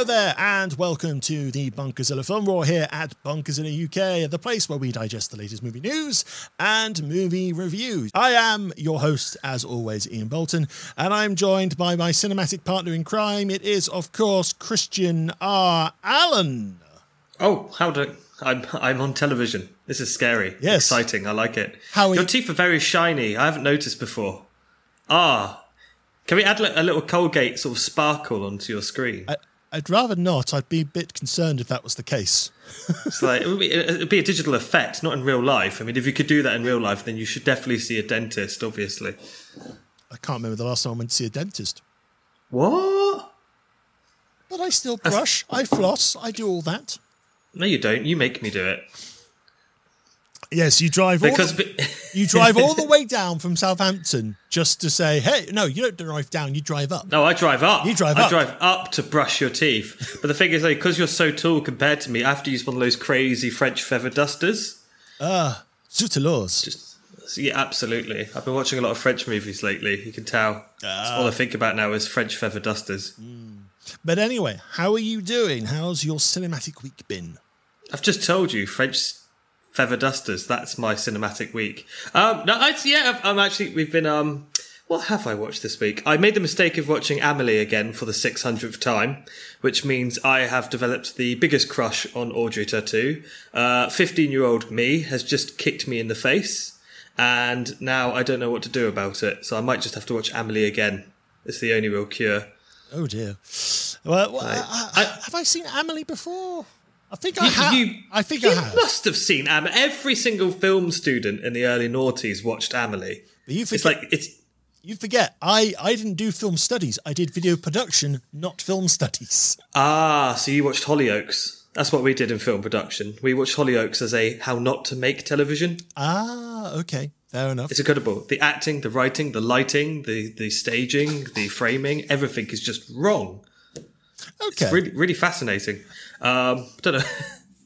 Hello there, and welcome to the Bunkazilla Film Roar here at Bunkazilla UK, the place where we digest the latest movie news and movie reviews. I am your host, as always, Ian Bolton, and I'm joined by my cinematic partner in crime. It is, of course, Christian R. Allen. Oh, how do... I'm on television. This is scary. Yes. Exciting. I like it. Your teeth are very shiny. I haven't noticed before. Ah. Can we add a little Colgate sort of sparkle onto your screen? I'd rather not. I'd be a bit concerned if that was the case. It's like, it would be a digital effect, not in real life. I mean, if you could do that in real life, then you should definitely see a dentist, obviously. I can't remember the last time I went to see a dentist. What? But I still brush, I floss, I do all that. No, you don't. You make me do it. Yes, you drive all the way down from Southampton just to say, hey, no, you don't drive down, you drive up. No, I drive up. You drive up. I drive up to brush your teeth. But the thing is, because you're so tall compared to me, I have to use one of those crazy French feather dusters. Zoutelors. Yeah, absolutely. I've been watching a lot of French movies lately, you can tell. All I think about now is French feather dusters. Mm. But anyway, how are you doing? How's your cinematic week been? I've just told you, French feather dusters. That's my cinematic week. What have I watched this week? I made the mistake of watching Amelie again for the 600th time, which means I have developed the biggest crush on Audrey Tautou. 15-year-old me has just kicked me in the face, and now I don't know what to do about it. So I might just have to watch Amelie again. It's the only real cure. Oh dear. Well, have I seen Amelie before? I think I have. I must have seen Amelie. Every single film student in the early noughties watched Amelie. But you forget. I didn't do film studies. I did video production, not film studies. Ah, so you watched Hollyoaks. That's what we did in film production. We watched Hollyoaks as a how not to make television. Ah, okay. Fair enough. It's incredible. The acting, the writing, the lighting, the staging, the framing, everything is just wrong. Okay. It's really, really fascinating. Don't know.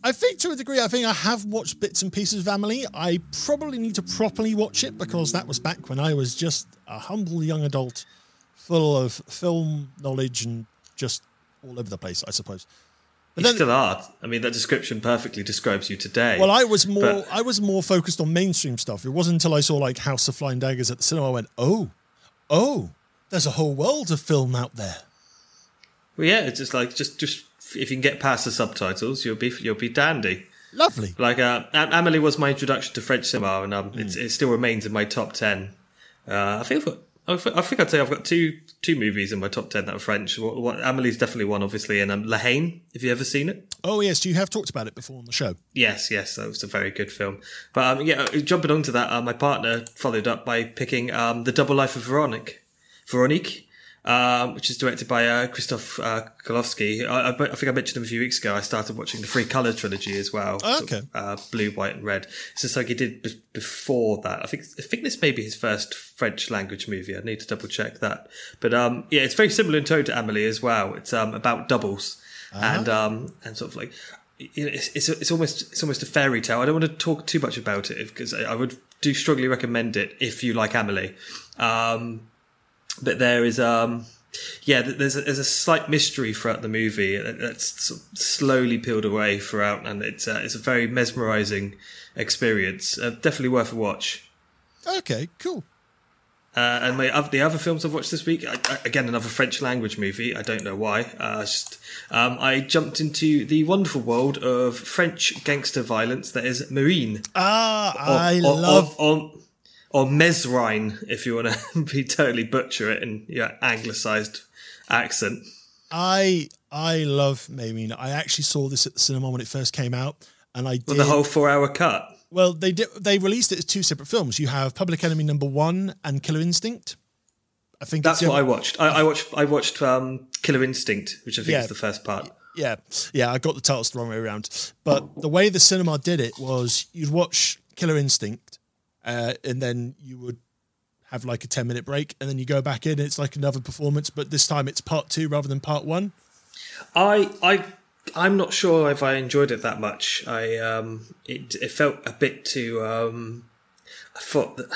I think to a degree, I have watched bits and pieces of Amelie. I probably need to properly watch it because that was back when I was just a humble young adult full of film knowledge and just all over the place, I suppose. But you still are. I mean, that description perfectly describes you today. Well, I was more focused on mainstream stuff. It wasn't until I saw House of Flying Daggers at the cinema I went, oh, there's a whole world of film out there. Well, yeah, it's just if you can get past the subtitles, you'll be dandy. Lovely. Amelie was my introduction to French cinema, and it still remains in my top 10. I think I'd say I've got two movies in my top 10 that are French. Amelie's definitely one, obviously, and La Haine. Have you ever seen it? Oh, yes, you have talked about it before on the show. Yes, that was a very good film. But jumping onto that, my partner followed up by picking The Double Life of Veronique. Which is directed by Krzysztof Kowalski. I think I mentioned him a few weeks ago. I started watching the Three Colour trilogy as well. Oh, okay. Blue, white and red. It's just like he did before that. I think this may be his first French language movie. I need to double check that. But it's very similar in tone to Amelie as well. It's about doubles. Uh-huh. And sort of like, you know, it's almost a fairy tale. I don't want to talk too much about it because I would do strongly recommend it if you like Amelie. But there is, there's a slight mystery throughout the movie that's sort of slowly peeled away throughout, and it's a very mesmerising experience. Definitely worth a watch. Okay, cool. And the other films I've watched this week, again, another French language movie. I don't know why. I jumped into the wonderful world of French gangster violence that is Mesrine. Or Mesrine, if you want to be totally butcher it in your anglicised accent. I love Mesrine. I actually saw this at the cinema when it first came out, and I did. Well, the whole 4-hour cut. Well, they did. They released it as two separate films. You have Public Enemy Number 1 and Killer Instinct. I think that's what I watched. I watched Killer Instinct, which I think is the first part. Yeah. I got the titles the wrong way around. But the way the cinema did it was you'd watch Killer Instinct. And then you would have a 10-minute break, and then you go back in. And it's another performance, but this time it's part 2 rather than part 1. I'm not sure if I enjoyed it that much. It felt a bit too. I thought that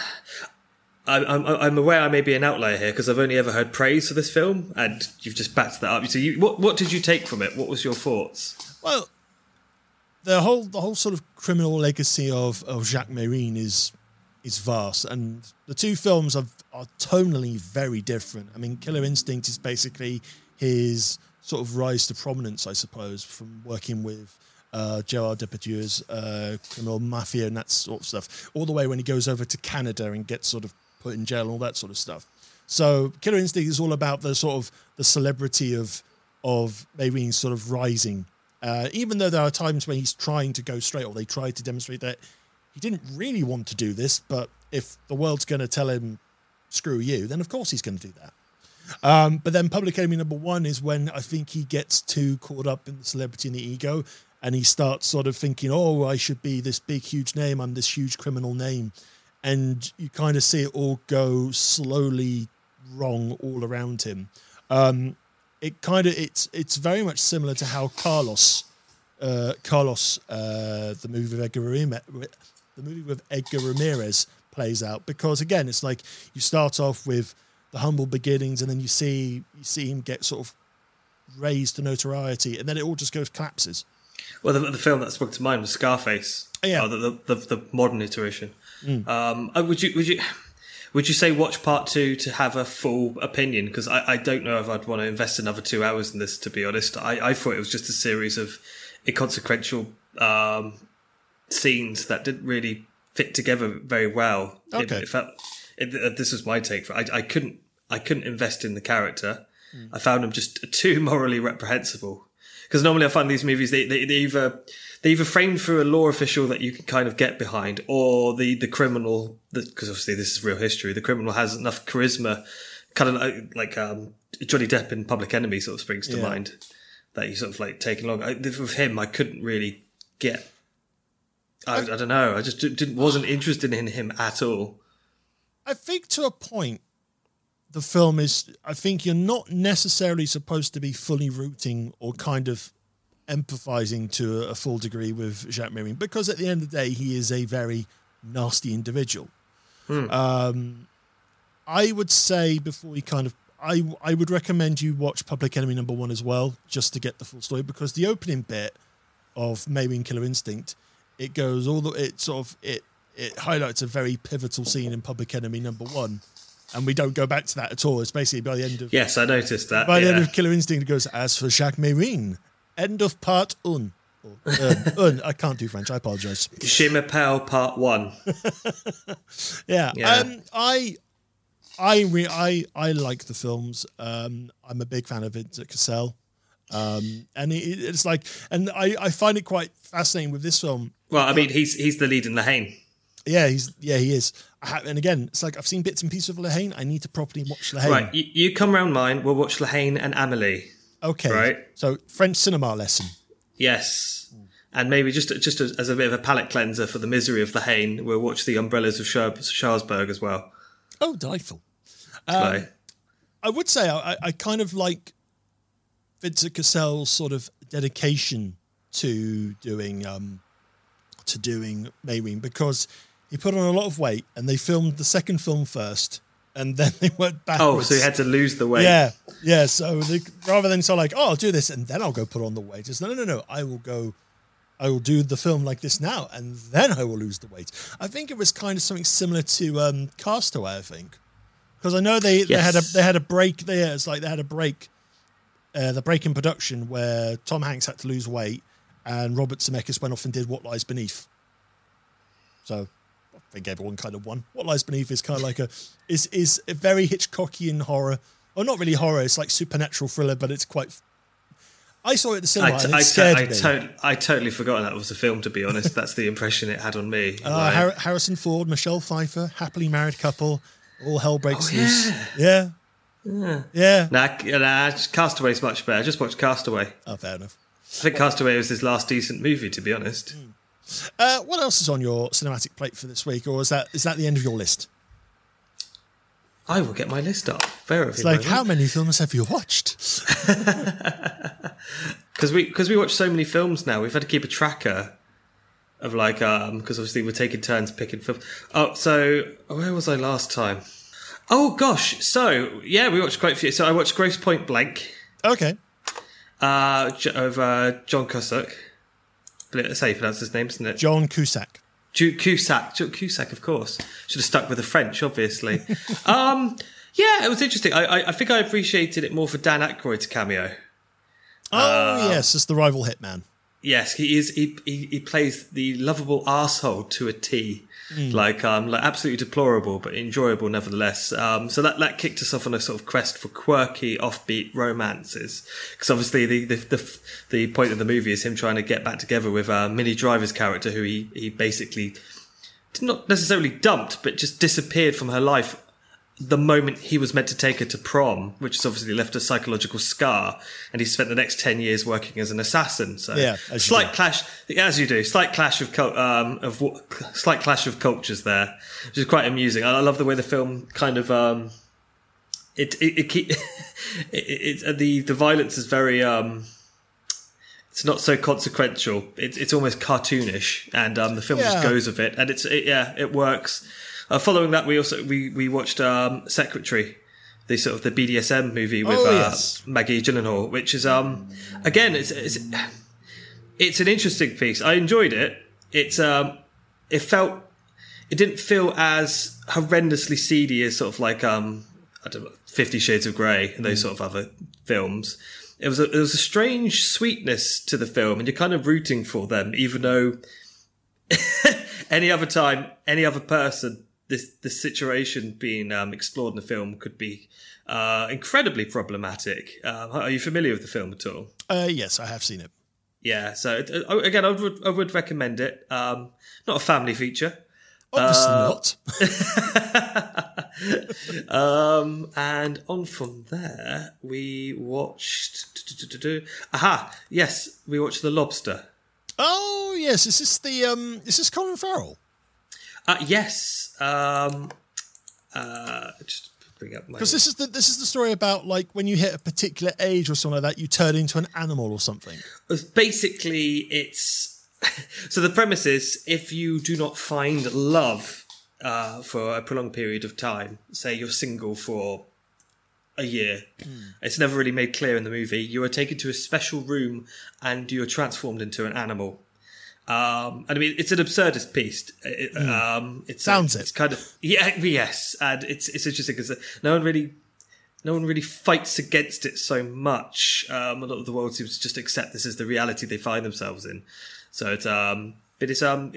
I'm aware I may be an outlier here because I've only ever heard praise for this film, and you've just backed that up. So, what did you take from it? What was your thoughts? Well, the whole sort of criminal legacy of Jacques Mesrine is vast, and the two films are tonally very different. I mean, Killer Instinct is basically his sort of rise to prominence, I suppose, from working with Gerard Depardieu's criminal mafia and that sort of stuff, all the way when he goes over to Canada and gets sort of put in jail and all that sort of stuff. So Killer Instinct is all about the sort of the celebrity of Mesrine sort of rising, even though there are times when he's trying to go straight, or they try to demonstrate that he didn't really want to do this, but if the world's going to tell him, screw you, then of course he's going to do that. But then Public Enemy number 1 is when I think he gets too caught up in the celebrity and the ego, and he starts sort of thinking, oh, I should be this big, huge name. I'm this huge criminal name. And you kind of see it all go slowly wrong all around him. It's very much similar to how Carlos, the movie with Edgar Ramirez plays out, because again, it's like you start off with the humble beginnings, and then you see him get sort of raised to notoriety, and then it all just goes collapses. Well, the film that spoke to mind was Scarface. Yeah, the modern iteration. Mm. Would you say watch part 2 to have a full opinion? Because I don't know if I'd want to invest another 2 hours in this, to be honest. I thought it was just a series of inconsequential scenes that didn't really fit together very well. Okay. This was my take. I couldn't invest in the character. Mm. I found him just too morally reprehensible. Because normally I find these movies, they either frame through a law official that you can kind of get behind, or the criminal, because obviously this is real history, the criminal has enough charisma, kind of like Johnny Depp in Public Enemy sort of springs to mind, that you sort of like taking along. With him, I couldn't really get... I don't know, I just wasn't interested in him at all. I think to a point, the film is... I think you're not necessarily supposed to be fully rooting or kind of empathizing to a full degree with Jacques Mesrine, because at the end of the day, he is a very nasty individual. Hmm. I would say before we kind of... I would recommend you watch Public Enemy number 1 as well, just to get the full story, because the opening bit of Mesrine Killer Instinct, it goes all the... It highlights a very pivotal scene in Public Enemy number 1, and we don't go back to that at all. It's basically by the end of... Yes, I noticed that. By the end of Killer Instinct, it goes, as for Jacques Mesrine, end of part un. I can't do French, I apologise. Je m'appelle part 1. Yeah. I like the films. I'm a big fan of Vincent Cassel. And it's like... And I find it quite fascinating with this film. Well, I mean, he's the lead in La Haine. Yeah, he is. And again, it's like I've seen bits and pieces of La Haine. I need to properly watch La Haine. Right, you come round mine. We'll watch La Haine and Amelie. Okay. Right. So French cinema lesson. Yes, and maybe just as a bit of a palate cleanser for the misery of La Haine, we'll watch The Umbrellas of Scharsberg as well. Oh, delightful! I would say I kind of like Vincent Cassel's sort of dedication to doing Mesrine, because he put on a lot of weight, and they filmed the second film first, and then they went backwards. Oh, so he had to lose the weight. Yeah. So rather than so like, oh, I'll do this and then I'll go put on the weight, it's no. I will do the film like this now, and then I will lose the weight. I think it was kind of something similar to Castaway, I think, because I know they had a break there. It's like they had a break, the break in production where Tom Hanks had to lose weight, and Robert Zemeckis went off and did What Lies Beneath. So I think everyone kind of won. What Lies Beneath is kind of like is a very Hitchcockian horror. Or not really horror, it's like supernatural thriller, but it's quite... I saw it at the cinema and it scared me. I totally forgot that was a film, to be honest. That's the impression it had on me. Like, Harrison Ford, Michelle Pfeiffer, happily married couple, all hell breaks loose. Yeah. Nah, Castaway's much better. I just watched Castaway. Oh, fair enough. I think Castaway was his last decent movie, to be honest. What else is on your cinematic plate for this week, or is that the end of your list? I will get my list up. It's like, how many films have you watched? Because we watch so many films now, we've had to keep a tracker of like because obviously we're taking turns picking films. Oh, so where was I last time? Oh, gosh. So, yeah, we watched quite a few. So I watched Grosse Point Blank. Okay. Of John Cusack. That's how you pronounce his name, isn't it? John Cusack. Cusack, of course. Should have stuck with the French, obviously. Yeah, it was interesting. I think I appreciated it more for Dan Aykroyd's cameo. Oh, yes, it's the rival hitman. Yes, he is. He plays the lovable arsehole to a T. Like absolutely deplorable, but enjoyable nevertheless. So that kicked us off on a sort of quest for quirky, offbeat romances. Because obviously the point of the movie is him trying to get back together with Minnie Driver's character, who he basically not necessarily dumped, but just disappeared from her life the moment he was meant to take her to prom, which has obviously left a psychological scar, and he spent the next 10 years working as an assassin. So yeah, slight clash of cultures there, which is quite amusing. I love the way the film kind of the violence is very it's not so consequential. It's almost cartoonish, and the film just goes with it, and it works. Following that, we watched Secretary, the BDSM movie with Maggie Gyllenhaal, which is again it's an interesting piece. I enjoyed it. It's it didn't feel as horrendously seedy as sort of like I don't know, 50 Shades of Grey and those sort of other films. It was a strange sweetness to the film, and you're kind of rooting for them, even though any other time, any other person. This situation being explored in the film could be incredibly problematic. Are you familiar with the film at all? Yes, I have seen it. Yeah, so again, I would recommend it. Not a family feature. Obviously not. And on from there, we watched... Aha, yes, we watched The Lobster. Oh, yes, is this Colin Farrell? Yes. Just bring up my... Because this is the story about, like, when you hit a particular age or something like that, you turn into an animal or something. Basically, it's... So the premise is, if you do not find love for a prolonged period of time, say you're single for a year, it's never really made clear in the movie, you are taken to a special room and you're transformed into an animal. I mean, it's an absurdist piece. It's kind of yes, and it's interesting because no one really fights against it so much. A lot of the world seems to just accept this is the reality they find themselves in. So it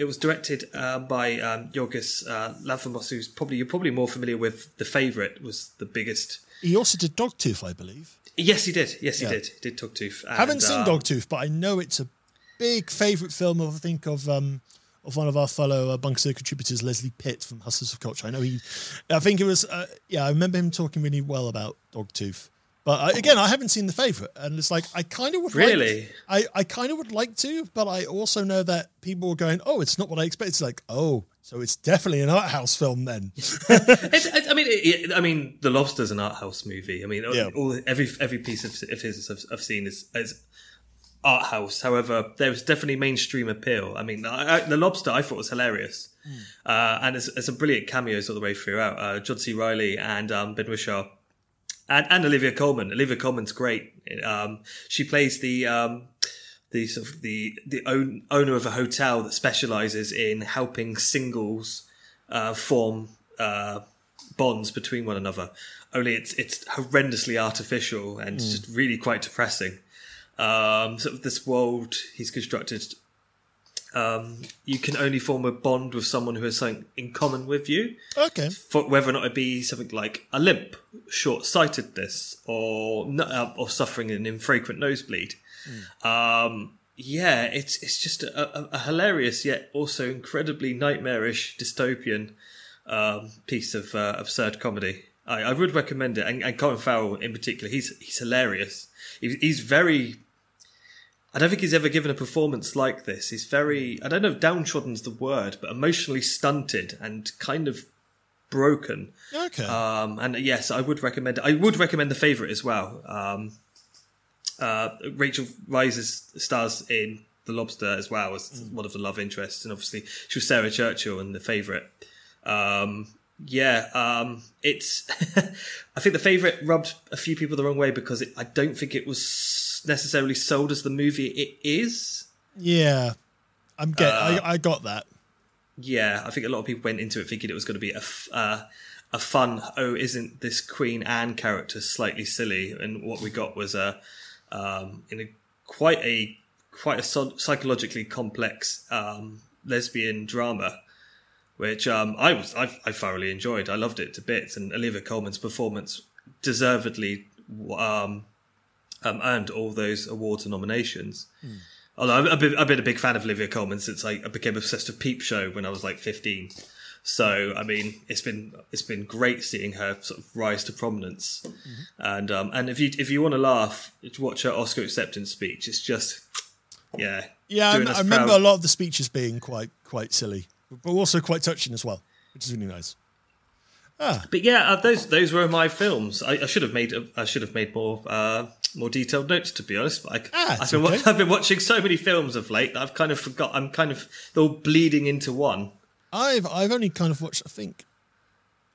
was directed by Yorgos Lanthimos, who's you're probably more familiar with. The Favourite was the biggest. He also did Dogtooth, I believe. Yes, he did. He did Dogtooth. And, haven't seen Dogtooth, but I know it's a big favourite film, I think, of one of our fellow Bunkazilla contributors, Leslie Pitt from Hustlers of Culture. I remember him talking really well about Dogtooth. But again, I haven't seen The Favourite, and it's like I kind of would like to, but I also know that people are going, "Oh, it's not what I expected." It's like, "Oh, so it's definitely an art house film then." I mean, The Lobster's an art house movie. I mean, every piece of his I've seen is art house. However, there was definitely mainstream appeal. I mean, The Lobster I thought was hilarious, and it's a brilliant cameos all the way throughout. John C. Reilly and Ben Whishaw. And Olivia Colman. Olivia Colman's great. She plays the owner of a hotel that specialises in helping singles form bonds between one another. Only it's horrendously artificial and just really quite depressing. Sort of this world he's constructed. You can only form a bond with someone who has something in common with you. Okay. For whether or not it be something like a limp, short-sightedness, or suffering an infrequent nosebleed. It's just a hilarious yet also incredibly nightmarish dystopian piece of absurd comedy. I would recommend it, and Colin Farrell in particular. He's hilarious. He's very... I don't think he's ever given a performance like this. He's very, I don't know if downtrodden's the word, but emotionally stunted and kind of broken. Okay. And yes, I would recommend The Favourite as well. Rachel Weisz stars in The Lobster as well as one of the love interests. And obviously she was Sarah Churchill in The Favourite. Yeah, it's. I think The Favourite rubbed a few people the wrong way because I don't think it was necessarily sold as the movie it is. Yeah, I got that. Yeah, I think a lot of people went into it thinking it was going to be a fun. Oh, isn't this Queen Anne character slightly silly? And what we got was quite a psychologically complex lesbian drama. Which I thoroughly enjoyed. I loved it to bits, and Olivia Colman's performance deservedly earned all those awards and nominations. Mm. Although I've been a big fan of Olivia Colman since I became obsessed with Peep Show when I was like 15. So I mean, it's been great seeing her sort of rise to prominence. Mm-hmm. And if you want to laugh, watch her Oscar acceptance speech. It's just I remember a lot of the speeches being quite silly. But also quite touching as well, which is really nice. But yeah, those were my films. I should have made more detailed notes, to be honest. But I've been watching so many films of late that I've kind of forgot. I'm kind of all bleeding into one. I've only kind of watched.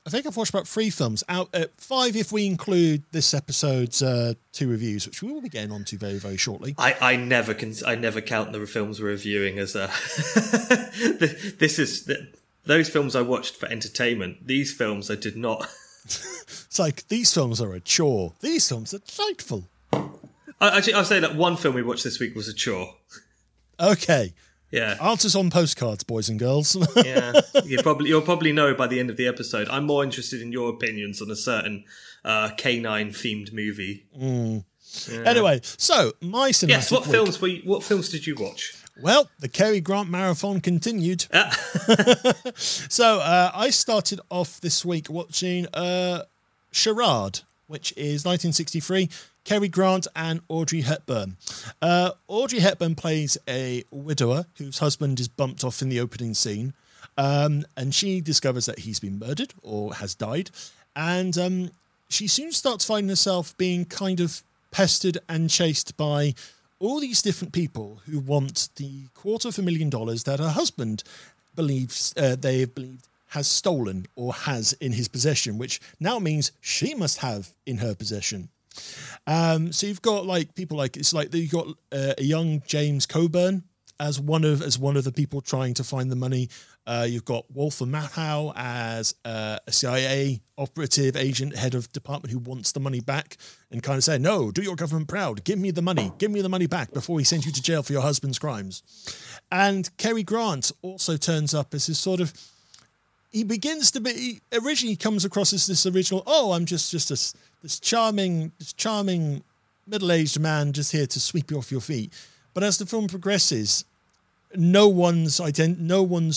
I think I've watched about 3 films out, 5 if we include this episode's 2 reviews, which we will be getting onto very, very shortly. I never count the films we're reviewing as a. Those films I watched for entertainment. These films I did not. It's like these films are a chore. These films are delightful. I'll say that one film we watched this week was a chore. Okay. Yeah, answers on postcards, boys and girls. Yeah, you'll probably know by the end of the episode. I'm more interested in your opinions on a certain canine themed movie. Mm. Yeah. Anyway, so my cinematic. Yes, what week. Films? What films did you watch? Well, the Cary Grant marathon continued. So I started off this week watching Charade, which is 1963. Cary Grant and Audrey Hepburn. Audrey Hepburn plays a widower whose husband is bumped off in the opening scene, and she discovers that he's been murdered or has died, and she soon starts finding herself being kind of pestered and chased by all these different people who want the $250,000 that her husband believes has stolen or has in his possession, which now means she must have in her possession. So you've got like people like you've got a young James Coburn as one of the people trying to find the money. You've got Walter Matthau as a CIA operative agent, head of department who wants the money back and kind of say, no, do your government proud. Give me the money back before we send you to jail for your husband's crimes. And Cary Grant also turns up as his sort of. He originally comes across as this original. Oh, I'm this charming middle-aged man just here to sweep you off your feet. But as the film progresses, no one's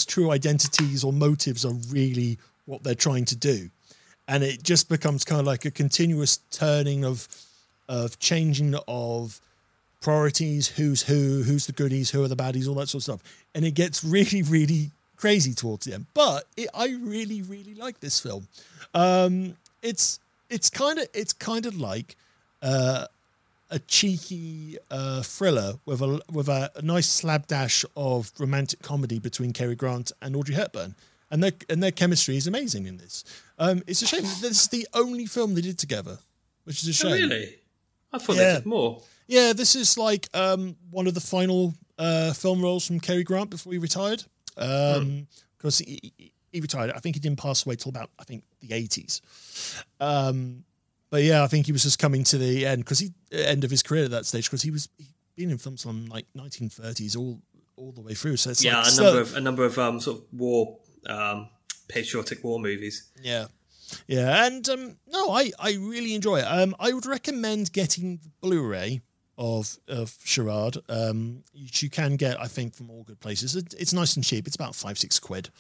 true identities or motives are really what they're trying to do, and it just becomes kind of like a continuous turning of changing of priorities. Who's who? Who's the goodies? Who are the baddies? All that sort of stuff, and it gets really, really crazy towards the end, but I really, really like this film. It's kind of like a cheeky thriller with a nice slapdash of romantic comedy between Cary Grant and Audrey Hepburn, and their chemistry is amazing in this. It's a shame this is the only film they did together, which is a shame. Oh, really, I thought they did more. Yeah, this is like one of the final film roles from Cary Grant before he retired. Because he retired. I think he didn't pass away till about, I think, the 80s. But yeah, I think he was just coming to the end end of his career at that stage, because he'd been in films from like 1930s all the way through. So it's a number of sort of war patriotic war movies. Yeah, yeah, and no, I really enjoy it. I would recommend getting the Blu-ray of Charade, which you can get, I think, from all good places. It's nice and cheap. It's about 5-6 quid.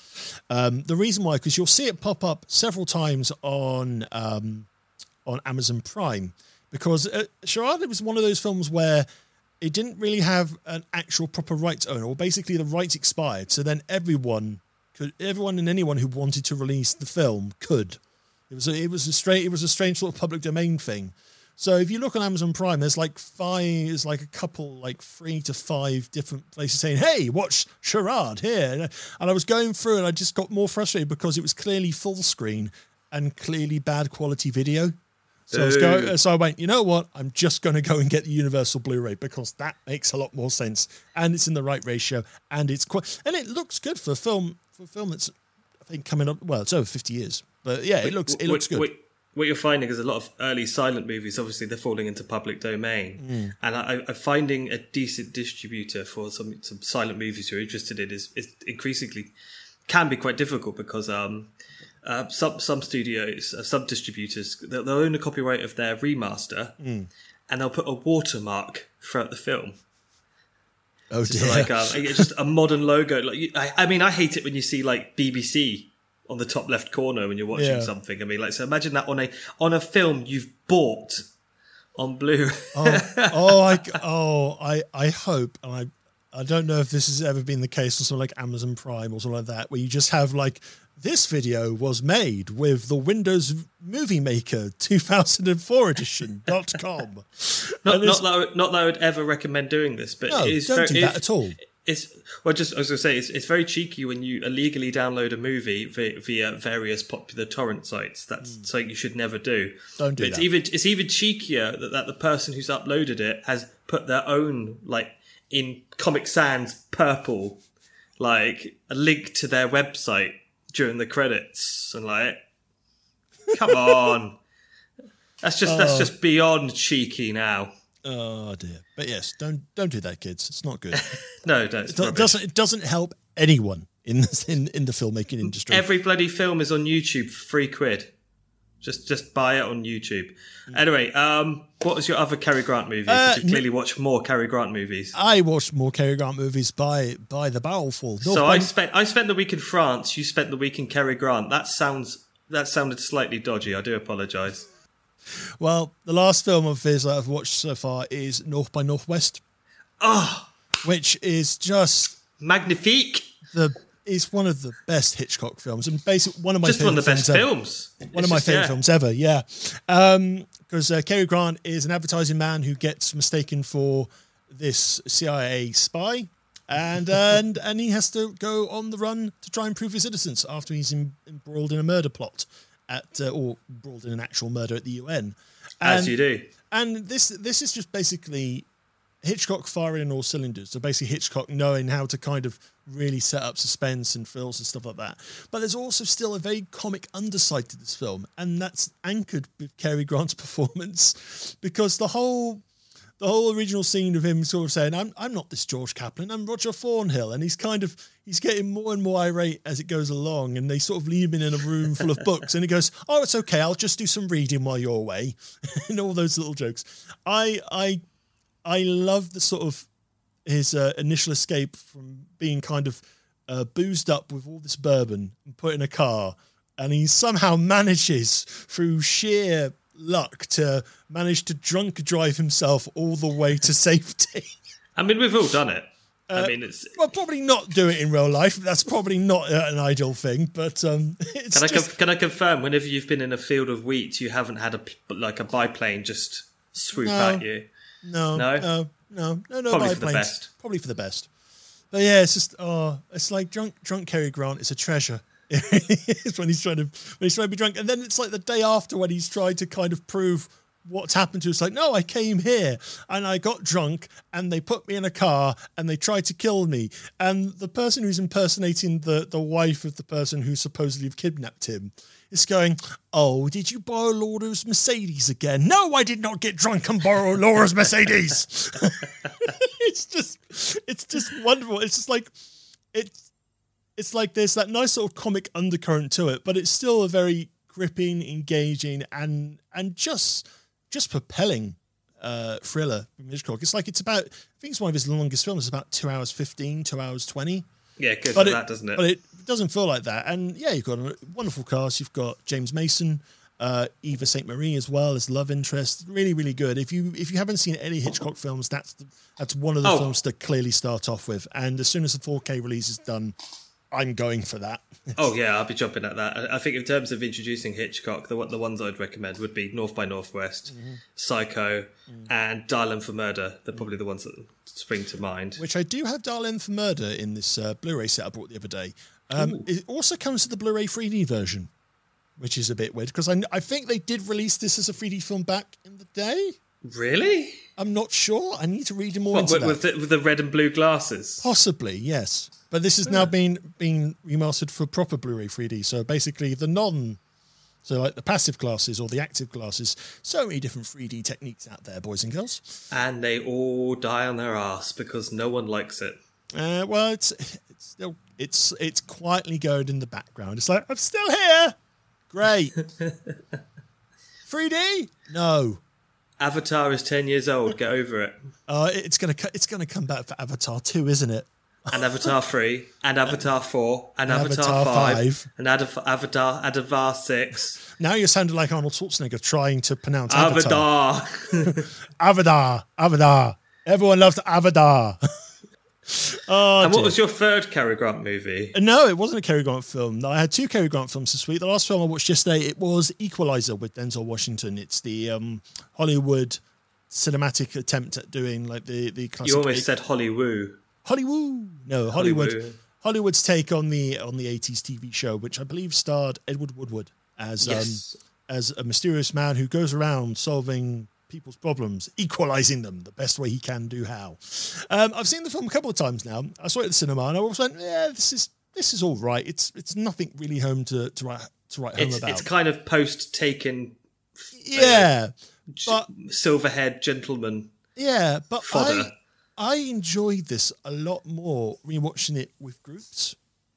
The reason why, because you'll see it pop up several times on Amazon Prime, because Charade was one of those films where it didn't really have an actual proper rights owner, or basically the rights expired. So then everyone and anyone who wanted to release the film could. It was a strange sort of public domain thing. So if you look on Amazon Prime, there's like three to five different places saying, hey, watch Charade here. And I was going through and I just got more frustrated because it was clearly full screen and clearly bad quality video. So I went, you know what? I'm just going to go and get the Universal Blu-ray because that makes a lot more sense. And it's in the right ratio. And it's and it looks good for a film. For a film that's, I think, coming up. Well, it's over 50 years, but yeah, it looks good. What you're finding is a lot of early silent movies, obviously they're falling into public domain. Mm. And I'm finding a decent distributor for some silent movies you're interested in is increasingly can be quite difficult because some studios, some distributors, they'll own a copyright of their remaster and they'll put a watermark throughout the film. Oh, so dear. Like, it's just a modern logo. Like, I mean, I hate it when you see like BBC on the top left corner when you're watching something. I mean, like, so imagine that on a film you've bought on Blue. I hope, and I don't know if this has ever been the case on something like Amazon Prime or something like that, where you just have like, this video was made with the Windows Movie Maker 2004 edition.com. Not that I would ever recommend doing this, but no, don't do that at all. It's very cheeky when you illegally download a movie via various popular torrent sites. That's something you should never do. Don't do that. It's even cheekier that the person who's uploaded it has put their own, like in Comic Sans purple, like a link to their website during the credits, and like, come on, that's just beyond cheeky now. Oh dear! But yes, don't do that, kids. It's not good. No, don't. It doesn't help anyone in the filmmaking industry. Every bloody film is on YouTube for £3. Just buy it on YouTube. Anyway, what was your other Cary Grant movie? Because you clearly watched more Cary Grant movies. I watched more Cary Grant movies by the barrelful. I spent the week in France. You spent the week in Cary Grant. That sounded slightly dodgy. I do apologise. Well, the last film of his that I've watched so far is North by Northwest, which is just magnifique. It's one of the best Hitchcock films, and basically one of my favorite films ever. One of my favorite films ever. Because Cary Grant is an advertising man who gets mistaken for this CIA spy, and he has to go on the run to try and prove his innocence after he's embroiled in a murder plot. Or brought in an actual murder at the UN. As you do. And this is just basically Hitchcock firing on all cylinders. So basically Hitchcock knowing how to kind of really set up suspense and thrills and stuff like that. But there's also still a very comic underside to this film, and that's anchored with Cary Grant's performance, because the whole original scene of him sort of saying, I'm not this George Kaplan, I'm Roger Thornhill. And he's getting more and more irate as it goes along. And they sort of leave him in a room full of books. And he goes, oh, it's okay, I'll just do some reading while you're away. And all those little jokes. I love the sort of his initial escape from being kind of boozed up with all this bourbon and put in a car. And he somehow manages through sheer luck to manage to drunk drive himself all the way to safety. I mean, we've all done it. Well, probably not do it in real life. That's probably not an ideal thing. But can I confirm? Whenever you've been in a field of wheat, you haven't had a biplane just swoop at you. No. Probably biplanes. For the best. Probably for the best. But yeah, it's just it's like drunk Cary Grant is a treasure. It's when he's trying to be drunk, and then it's like the day after when he's tried to kind of prove what's happened to us. Like, no, I came here and I got drunk, and they put me in a car and they tried to kill me. And the person who's impersonating the wife of the person who supposedly kidnapped him is going, "Oh, did you borrow Laura's Mercedes again? No, I did not get drunk and borrow Laura's Mercedes." It's just wonderful. It's just like It's like there's that nice sort of comic undercurrent to it, but it's still a very gripping, engaging, and just propelling thriller from Hitchcock. It's like I think it's one of his longest films. It's about 2 hours 15, 2 hours 20. Yeah, good for that, doesn't it? But it doesn't feel like that. And yeah, you've got a wonderful cast. You've got James Mason, Eva St. Marie as well as love interest. Really, really good. If you haven't seen any Hitchcock films, that's one of the films to clearly start off with. And as soon as the 4K release is done, I'm going for that. Oh yeah, I'll be jumping at that. I think in terms of introducing Hitchcock, the ones I'd recommend would be North by Northwest, Psycho, and Dial M for Murder. They're probably the ones that spring to mind. Which I do have Dial M for Murder in this Blu-ray set I bought the other day. It also comes with the Blu-ray 3D version, which is a bit weird because I think they did release this as a 3D film back in the day. Really? I'm not sure. I need to read more into that. With the red and blue glasses? Possibly, yes. But this has now been remastered for proper Blu-ray 3D. So basically like the passive glasses or the active glasses. So many different 3D techniques out there, boys and girls. And they all die on their ass because no one likes it. Well, it's quietly going in the background. It's like, I'm still here. Great. 3D? No. Avatar is 10 years old. Get over it. It's gonna come back for Avatar 2, isn't it? And Avatar 3, and Avatar 4, and Avatar 5, and Avatar 6. Now you sounded like Arnold Schwarzenegger trying to pronounce Avatar. Avatar. Everyone loves Avatar. What was your third Cary Grant movie? No, it wasn't a Cary Grant film. I had two Cary Grant films this week. The last film I watched yesterday, it was Equalizer with Denzel Washington. It's the Hollywood cinematic attempt at doing like the classic. You always said Hollywood. No, Hollywood. Hollywood's take on the 80s TV show, which I believe starred Edward Woodward as a mysterious man who goes around solving people's problems, equalising them the best way he can do how. I've seen the film a couple of times now. I saw it at the cinema and I always went, yeah, this is all right. It's nothing really home to write home about. It's kind of post-Taken silver-haired gentleman but fodder. I enjoyed this a lot more rewatching it with groups.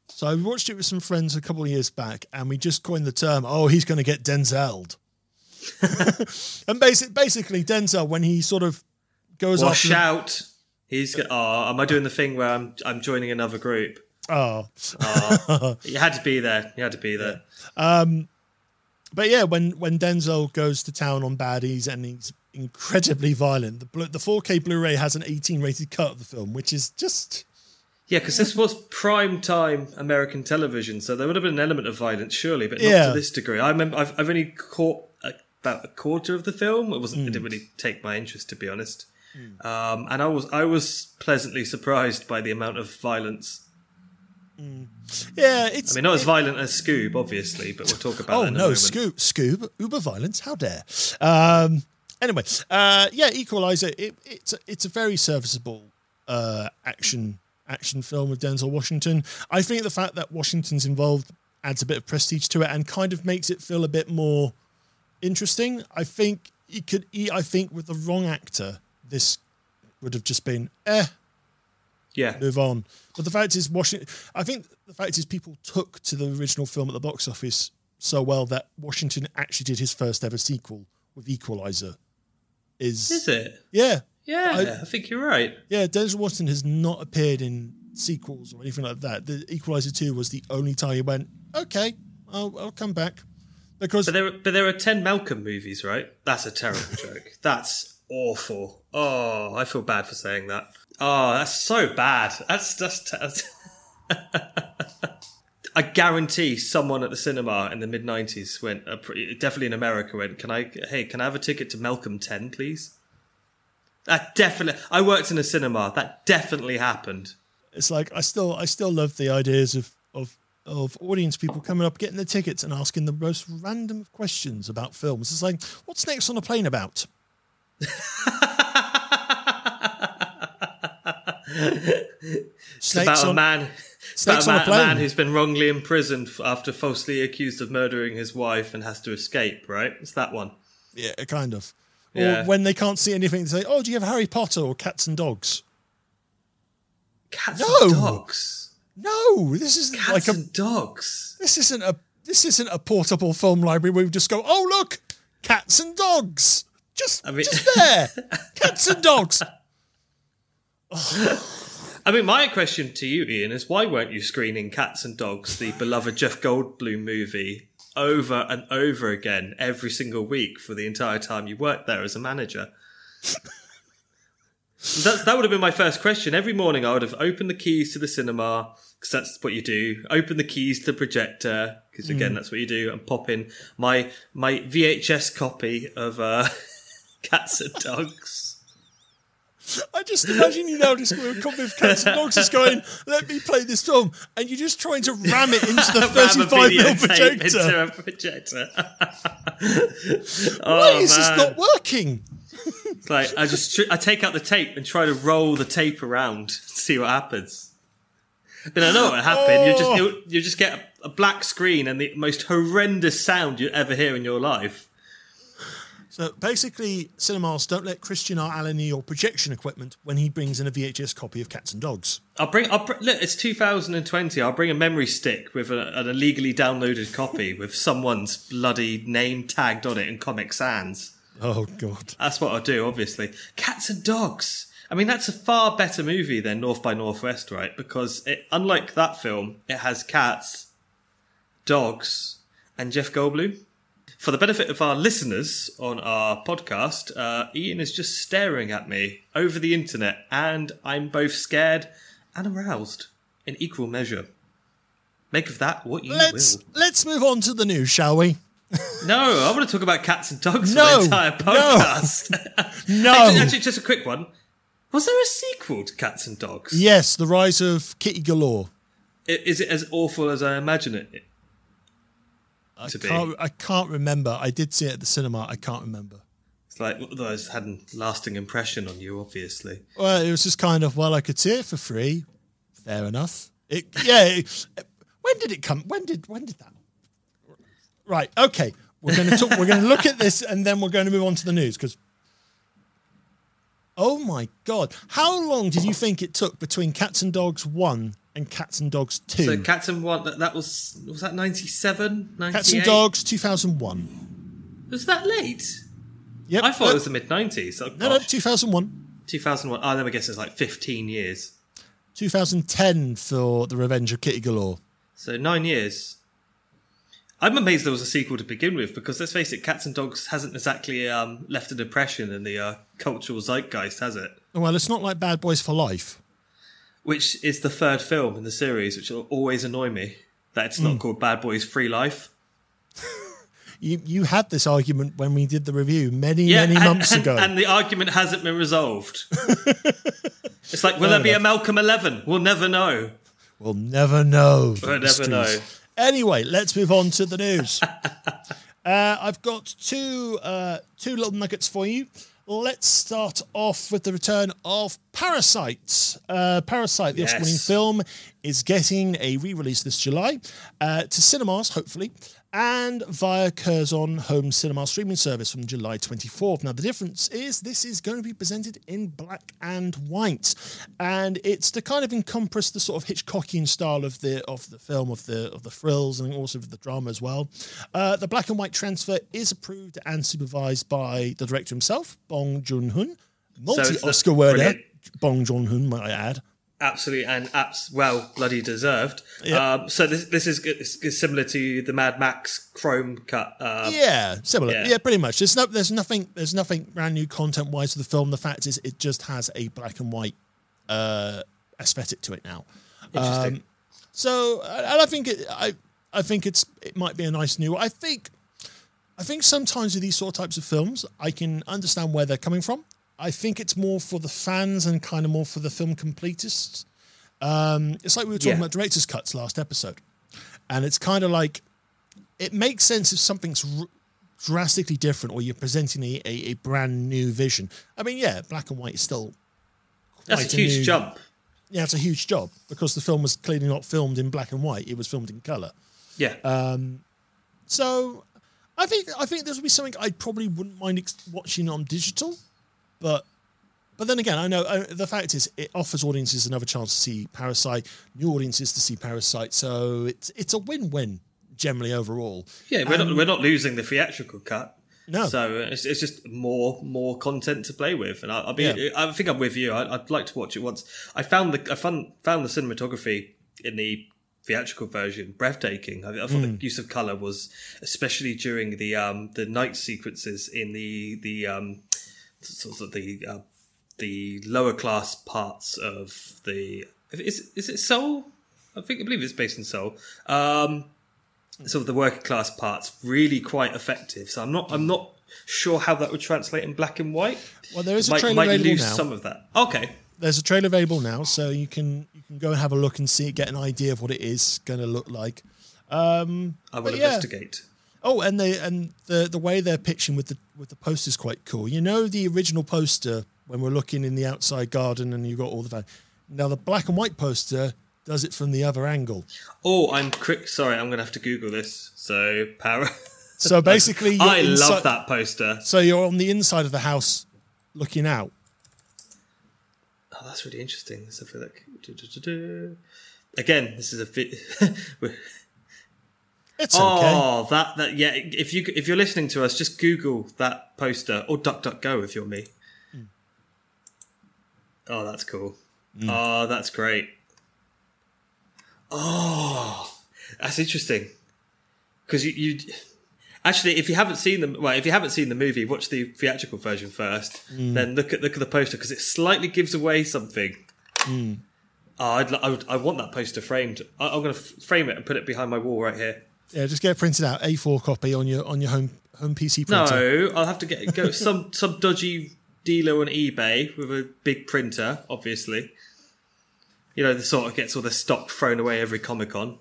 So I watched it with some friends a couple of years back and we just coined the term, oh, he's going to get Denzel'd. And basically Denzel, when he sort of goes off, shout, he's am I doing the thing where I'm joining another group? You had to be there. But yeah, when Denzel goes to town on baddies and he's incredibly violent, the 4K Blu-ray has an 18 rated cut of the film, which is just because this was prime time American television, so there would have been an element of violence surely, but not to this degree. I remember I've only caught about a quarter of the film. It didn't really take my interest, to be honest. And I was pleasantly surprised by the amount of violence. Yeah, it's... I mean, not as violent as Scoob, obviously, but we'll talk about that in a moment. Scoob, uber violence, how dare. Equalizer, it's a very serviceable action film with Denzel Washington. I think the fact that Washington's involved adds a bit of prestige to it and kind of makes it feel a bit more interesting. I think with the wrong actor, this would have just been move on. But the fact is, people took to the original film at the box office so well that Washington actually did his first ever sequel with Equalizer. Is it? Yeah, yeah. I think you're right. Yeah, Denzel Washington has not appeared in sequels or anything like that. The Equalizer 2 was the only time he went, okay, I'll come back. Because there are 10 Malcolm movies, right? That's a terrible joke. That's awful. Oh, I feel bad for saying that. Oh, that's so bad. That's I guarantee someone at the cinema in the mid 90s went, definitely in America, went, can I have a ticket to Malcolm 10, please? I worked in a cinema. That definitely happened. It's like, I still love the ideas of audience people coming up, getting their tickets and asking the most random questions about films. It's like, what's next on a plane about? It's about a man who's been wrongly imprisoned after falsely accused of murdering his wife and has to escape, right? It's that one. Yeah, kind of. Yeah. Or when they can't see anything, they say, oh, do you have Harry Potter or Cats and Dogs? Cats and Dogs? No, this isn't Cats like a Dogs. This isn't a portable film library where we just go, oh look, Cats and Dogs. Just there. Cats and Dogs. I mean, my question to you, Ian, is why weren't you screening Cats and Dogs, the beloved Jeff Goldblum movie, over and over again every single week for the entire time you worked there as a manager? That would have been my first question. Every morning I would have opened the keys to the cinema, because that's what you do. Open the keys to the projector, because again, that's what you do. And pop in my VHS copy of Cats and Dogs. I just imagine you now just with a copy of Cats and Dogs just going, let me play this film. And you're just trying to ram it into the 35mm projector. Why is this not working? It's like, I take out the tape and try to roll the tape around to see what happens. Then I know what happened. You just get a black screen and the most horrendous sound you ever hear in your life. So basically, cinemas don't let Christian R. Allen in your projection equipment when he brings in a VHS copy of Cats and Dogs. Look, it's 2020. I'll bring a memory stick with an illegally downloaded copy with someone's bloody name tagged on it in Comic Sans. Oh, God. That's what I'll do, obviously. Cats and Dogs. I mean, that's a far better movie than North by Northwest, right? Because unlike that film, it has cats, dogs, and Jeff Goldblum. For the benefit of our listeners on our podcast, Ian is just staring at me over the internet, and I'm both scared and aroused in equal measure. Make of that what you will. Let's move on to the news, shall we? No, I want to talk about Cats and Dogs for the entire podcast. No. Actually, just a quick one. Was there a sequel to Cats and Dogs? Yes, The Rise of Kitty Galore. Is it as awful as I imagine it? I can't remember. I did see it at the cinema. I can't remember. It's like, those had a lasting impression on you, obviously. Well, it was just kind of, I could see it for free. Fair enough. When did it come? When did that? Right. Okay. We're going to look at this, and then we're going to move on to the news because. Oh my God! How long did you think it took between Cats and Dogs 1? And Cats and Dogs 2. So Cats and One, that was that 97, 98? Cats and Dogs 2001. Was that late? Yep. I thought it was the mid-90s. Oh, no, 2001. 2001. Oh, then I guess it's like 15 years. 2010 for The Revenge of Kitty Galore. So 9 years. I'm amazed there was a sequel to begin with because, let's face it, Cats and Dogs hasn't exactly left an impression in the cultural zeitgeist, has it? Well, it's not like Bad Boys for Life. Which is the third film in the series, which will always annoy me, that it's not called Bad Boys Free Life. You had this argument when we did the review many months ago. And the argument hasn't been resolved. It's like, will there be a Malcolm 11? We'll never know. We'll never know. We'll never know. Anyway, let's move on to the news. I've got two little nuggets for you. Let's start off with the return of Parasite. Parasite, the Oscar-winning film, is getting a re-release this July to cinemas, hopefully, and via Curzon Home Cinema streaming service from July 24th. Now, the difference is this is going to be presented in black and white, and it's to kind of encompass the sort of Hitchcockian style of the film, of the thrills, and also of the drama as well. The black and white transfer is approved and supervised by the director himself, Bong Joon-ho, multi-Oscar winner Bong Joon-ho, might I add. Absolutely, and well, bloody deserved. Yep. So this is similar to the Mad Max Chrome cut. Similar. Yeah, pretty much. There's nothing brand new content-wise to the film. The fact is, it just has a black and white aesthetic to it now. Interesting. And I think it might be a nice new. I think sometimes with these sort of types of films, I can understand where they're coming from. I think it's more for the fans and kind of more for the film completists. It's like we were talking about director's cuts last episode. And it's kind of like, it makes sense if something's drastically different or you're presenting a brand new vision. I mean, black and white is still quite That's a huge new, jump. Yeah, it's a huge job because the film was clearly not filmed in black and white. It was filmed in colour. Yeah. So I think this would be something I probably wouldn't mind watching on digital. But then again, I know the fact is it offers audiences another chance to see Parasite, new audiences to see Parasite, so it's a win-win generally overall. Yeah, we're not losing the theatrical cut. No, so it's just more content to play with, and I think I'm with you. I'd like to watch it once. I found the cinematography in the theatrical version breathtaking. I thought the use of color was, especially during the night sequences in the. Sort of the the lower class parts of the... Is it Seoul? I believe it's based in Seoul. Sort of the working class parts really quite effective. So I'm not sure how that would translate in black and white. Well, there is a trailer available now. Might lose some of that. Okay. There's a trailer available now, so you can go and have a look and see, get an idea of what it is going to look like. I will investigate. Oh, and the way they're pitching with the poster is quite cool. You know the original poster when we're looking in the outside garden and you've got all the van. Now the black and white poster does it from the other angle. Oh, I'm quick. Sorry, I'm going to have to Google this. So So basically, I love that poster. So you're on the inside of the house, looking out. Oh, that's really interesting. Let's have a look. Again, this is a bit. It's okay. Oh, that yeah. If you're listening to us, just Google that poster or DuckDuckGo if you're me. Mm. Oh, that's cool. Mm. Oh, that's great. Oh, that's interesting. Because you actually, if you haven't seen the movie, watch the theatrical version first. Mm. Then look at the poster because it slightly gives away something. Mm. Oh, I want that poster framed. I'm going to frame it and put it behind my wall right here. Yeah, just get it printed out, A4 copy on your home PC printer. No, I'll have to go some dodgy dealer on eBay with a big printer, obviously. You know, the sort of gets all the stock thrown away every Comic-Con.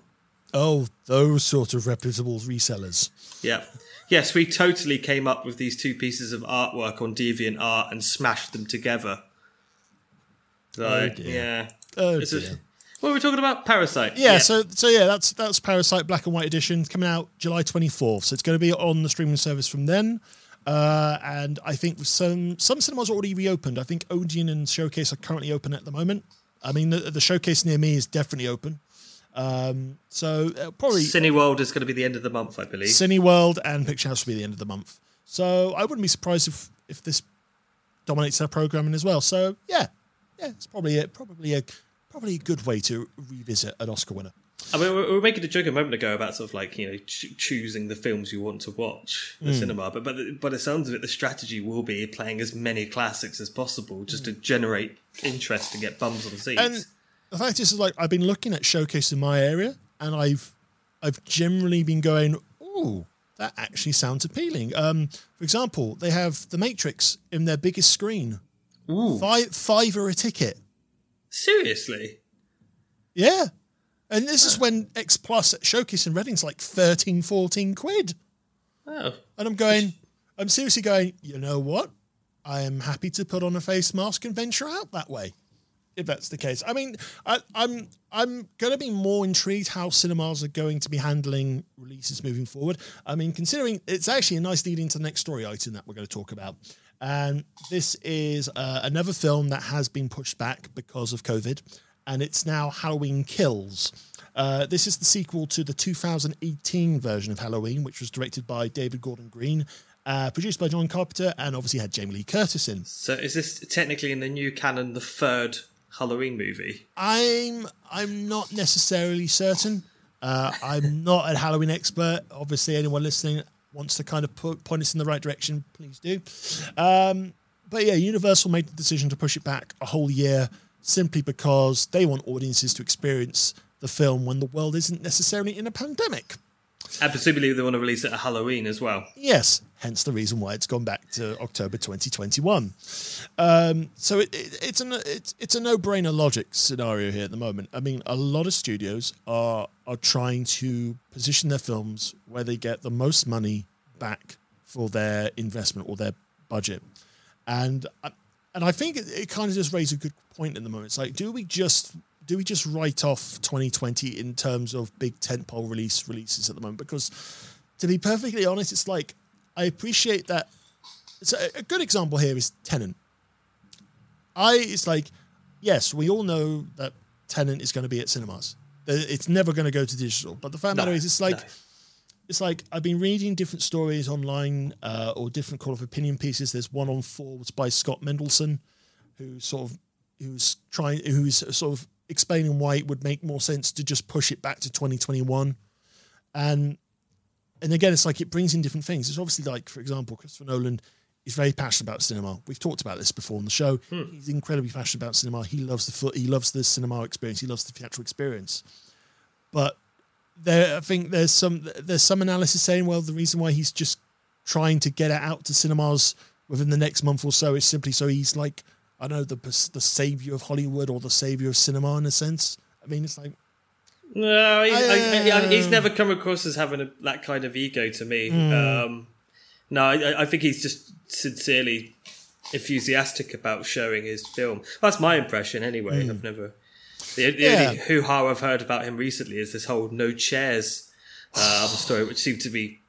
Oh, those sort of reputable resellers. Yeah. Yes, we totally came up with these two pieces of artwork on DeviantArt and smashed them together. So, oh dear. Yeah. Oh dear. Well, we're talking about Parasite. Yeah, so that's Parasite Black and White Edition coming out July 24th. So it's going to be on the streaming service from then. And I think some cinemas are already reopened. I think Odeon and Showcase are currently open at the moment. I mean, the Showcase near me is definitely open. So probably Cineworld is going to be the end of the month, I believe. Cineworld and Picture House will be the end of the month. So I wouldn't be surprised if this dominates our programming as well. So yeah, it's probably a good way to revisit an Oscar winner. I mean, we were making a joke a moment ago about sort of like, you know, choosing the films you want to watch in the cinema. But by the sounds of it, the strategy will be playing as many classics as possible just to generate interest and get bums on the seats. And the fact is, like, I've been looking at Showcase in my area, and I've generally been going, ooh, that actually sounds appealing. For example, they have The Matrix in their biggest screen. Ooh. Fiver a ticket. Seriously? Yeah. And this is when X Plus at Showcase in Reading's like 13, 14 quid. Oh. And I'm seriously going, you know what? I am happy to put on a face mask and venture out that way, if that's the case. I mean, I'm going to be more intrigued how cinemas are going to be handling releases moving forward. I mean, considering it's actually a nice lead into the next story item that we're going to talk about. And this is another film that has been pushed back because of COVID, and it's now Halloween Kills. This is the sequel to the 2018 version of Halloween, which was directed by David Gordon Green, produced by John Carpenter, and obviously had Jamie Lee Curtis in. So is this technically in the new canon the third Halloween movie? I'm not necessarily certain. I'm not a Halloween expert. Obviously, anyone listening wants to kind of point us in the right direction, please do. But yeah, Universal made the decision to push it back a whole year simply because they want audiences to experience the film when the world isn't necessarily in a pandemic. And presumably they want to release it at Halloween as well. Yes, hence the reason why it's gone back to October 2021. So it's a no-brainer logic scenario here at the moment. I mean, a lot of studios are trying to position their films where they get the most money back for their investment or their budget. And I think it kind of just raises a good point at the moment. It's like, do we just write off 2020 in terms of big tentpole releases at the moment? Because to be perfectly honest, it's like, I appreciate that. So a good example here is Tenet. It's like, yes, we all know that Tenet is going to be at cinemas. It's never going to go to digital. But the fact of the matter is, it's like I've been reading different stories online or different call of opinion pieces. There's one on Forbes by Scott Mendelson, who's sort of explaining why it would make more sense to just push it back to 2021. And again, it's like it brings in different things. It's obviously like, for example, Christopher Nolan is very passionate about cinema. We've talked about this before on the show. He's incredibly passionate about cinema. He loves the foot. He loves the cinema experience. He loves the theatrical experience. But there, I think there's some analysis saying, well, the reason why he's just trying to get it out to cinemas within the next month or so is simply so he's like, I don't know, the savior of Hollywood or the savior of cinema in a sense. I mean, it's like, no, he's never come across as having that kind of ego to me. No, I think he's just sincerely enthusiastic about showing his film. That's my impression anyway. I've never... The only hoo-ha I've heard about him recently is this whole no chairs story, which seemed to be...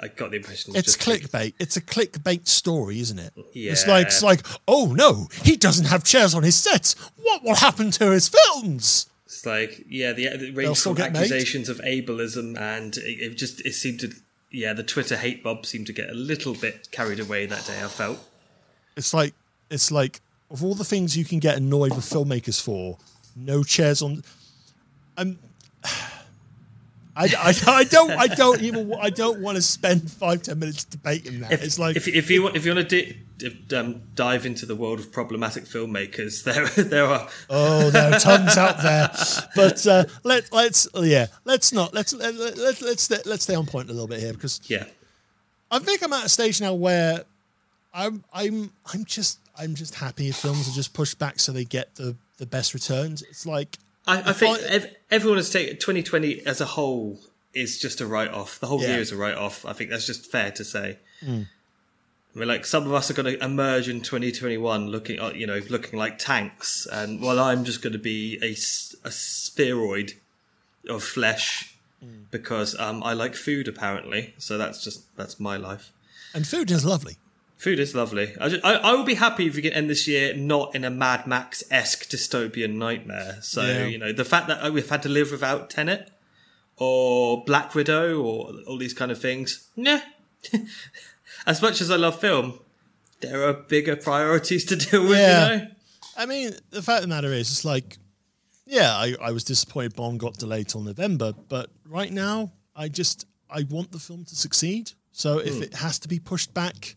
I got the impression... It's just clickbait. It's a clickbait story, isn't it? Yeah. It's like, oh no, he doesn't have chairs on his sets. What will happen to his films? It's like, yeah, the range of accusations of ableism, and it seemed to... Yeah, the Twitter hate mob seemed to get a little bit carried away that day, I felt. It's like of all the things you can get annoyed with filmmakers for, no chairs on... I don't want to spend 5-10 minutes debating that. It's like if you want to dive into the world of problematic filmmakers, there are there are tons out there. But let's stay on point a little bit here, because I think I'm at a stage now where I'm just happy if films are just pushed back so they get the best returns. It's like, I think everyone has taken 2020 as a whole is just a write-off. The whole year is a write-off. I think that's just fair to say. I mean, like, some of us are going to emerge in 2021 looking like tanks, and I'm just going to be a spheroid of flesh because I like food apparently. So that's my life. And food is lovely. Food is lovely. I would be happy if we could end this year not in a Mad Max-esque dystopian nightmare. So, the fact that we've had to live without Tenet or Black Widow or all these kind of things, nah. As much as I love film, there are bigger priorities to deal with, you know? I mean, the fact of the matter is, it's like, I was disappointed Bond got delayed till November, but right now, I want the film to succeed. So if it has to be pushed back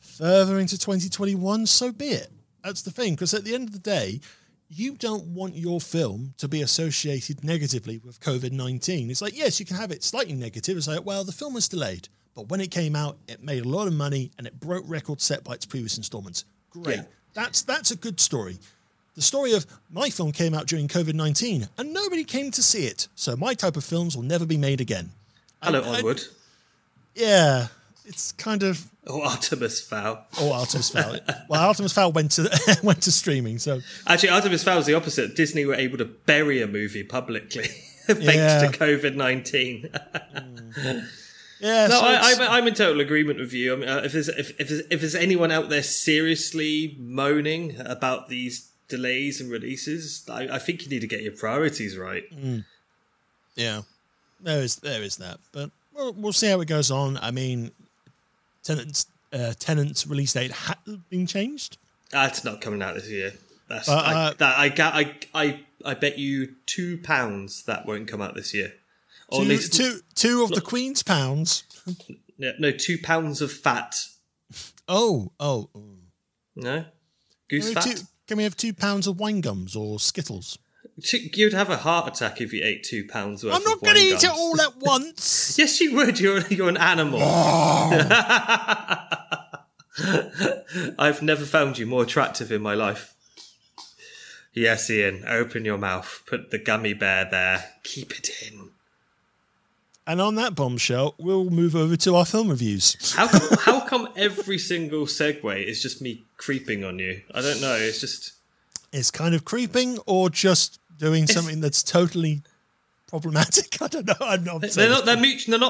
further into 2021, so be it. That's the thing, because at the end of the day, you don't want your film to be associated negatively with COVID-19. It's like, yes, you can have it slightly negative. It's like, well, the film was delayed, but when it came out, it made a lot of money and it broke records set by its previous installments. Great. Yeah. That's a good story. The story of my film came out during COVID-19 and nobody came to see it, so my type of films will never be made again. Hello, Onward. It's kind of... Oh, Artemis Fowl. Well, Artemis Fowl went to streaming, so... Actually, Artemis Fowl is the opposite. Disney were able to bury a movie publicly thanks to COVID-19. No, I'm in total agreement with you. I mean, if there's anyone out there seriously moaning about these delays and releases, I think you need to get your priorities right. Yeah, there is that. But we'll see how it goes on. I mean... Tenant's release date had been changed. It's not coming out this year. I bet you £2 that won't come out this year. Or at least the Queen's pounds. No, £2 of fat. Oh. No, goose fat. Can we have £2 of wine gums or Skittles? You'd have a heart attack if you ate £2 worth of wine gums. I'm not going to eat it all at once. Yes, you would. You're an animal. I've never found you more attractive in my life. Yes, Ian, open your mouth. Put the gummy bear there. Keep it in. And on that bombshell, we'll move over to our film reviews. How come every single segue is just me creeping on you? I don't know. It's just... It's kind of creeping or just doing something that's totally problematic. I don't know. I'm not. They're not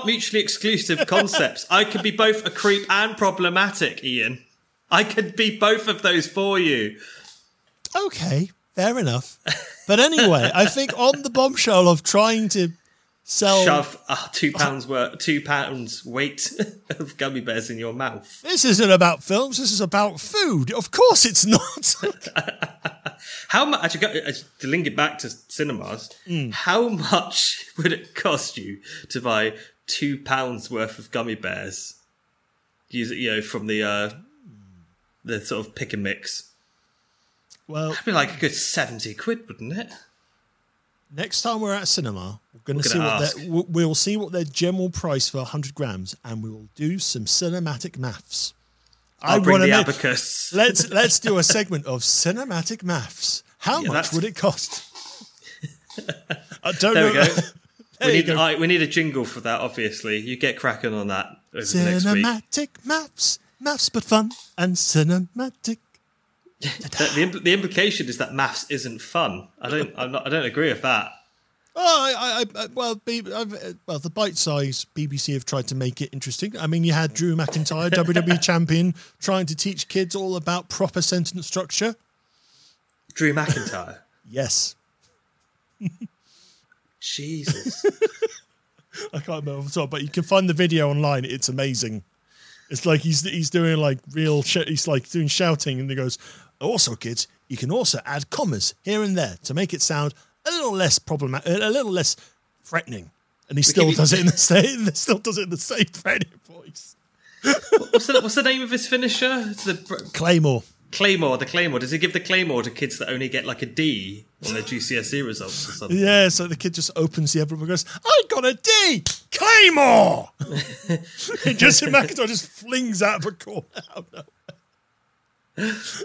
mutually exclusive concepts. I could be both a creep and problematic, Ian. I could be both of those for you. Okay, fair enough. But anyway, I think on the bombshell of trying to shove £2 weight of gummy bears in your mouth. This isn't about films. This is about food. Of course, it's not. How much? Actually, to link it back to cinemas, how much would it cost you to buy £2 worth of gummy bears you know, from the sort of pick and mix. Well, that'd be like a good 70 quid, wouldn't it? Next time we're at a cinema, we'll see what their general price for 100 grams, and we will do some cinematic maths. I'll bring the abacus. Let's do a segment of cinematic maths. How much would it cost? I don't know. We need a jingle for that, obviously. You get cracking on that over the next week. Cinematic maths but fun and cinematic. The implication is that maths isn't fun. I don't agree with that. Oh, well, the bite-sized BBC have tried to make it interesting. I mean, you had Drew McIntyre, WWE champion, trying to teach kids all about proper sentence structure. Drew McIntyre? Yes. Jesus. I can't remember off the top, but you can find the video online. It's amazing. It's like he's doing like real shit. He's like doing shouting, and he goes, "Also, kids, you can also add commas here and there to make it sound a little less problematic, a little less threatening." And he still does it in the same threatening voice. What's the name of his finisher? It's the Claymore. Claymore. Does he give the Claymore to kids that only get like a D on their GCSE results or something? Yeah, so the kid just opens the envelope and goes, "I got a D! Claymore!" And Justin McIntyre just flings out of a corner.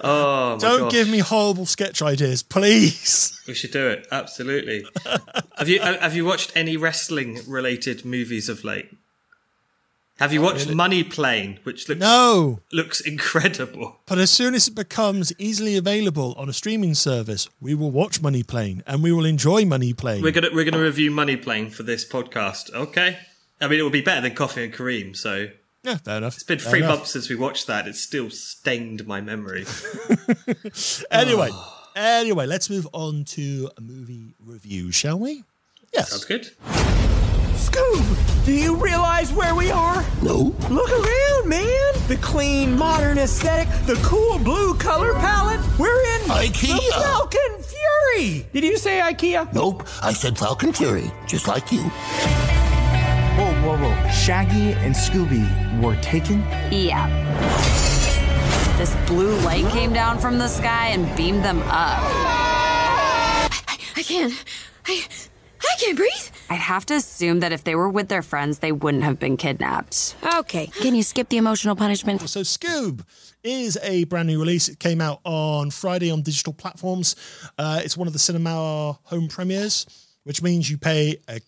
Oh, my Don't gosh. Give me horrible sketch ideas, please. We should do it, absolutely. Have you watched any wrestling-related movies of late? Have you watched Money Plane, which looks incredible? But as soon as it becomes easily available on a streaming service, we will watch Money Plane and we will enjoy Money Plane. We're gonna review Money Plane for this podcast, okay? I mean, it will be better than Coffee and Kareem, so yeah, fair enough. It's been fair 3 enough. Months since we watched that; it's still stained my memory. Anyway, let's move on to a movie review, shall we? Yes, sounds good. Scoob, do you realize where we are? No. Look around, man. The clean, modern aesthetic, the cool blue color palette. We're in IKEA. The Falcon Fury. Did you say IKEA? Nope, I said Falcon Fury, just like you. Whoa. Shaggy and Scooby were taken? Yeah. This blue light came down from the sky and beamed them up. I can't breathe. I have to assume that if they were with their friends, they wouldn't have been kidnapped. Okay. Can you skip the emotional punishment? So Scoob is a brand new release. It came out on Friday on digital platforms. It's one of the cinema home premieres, which means you pay a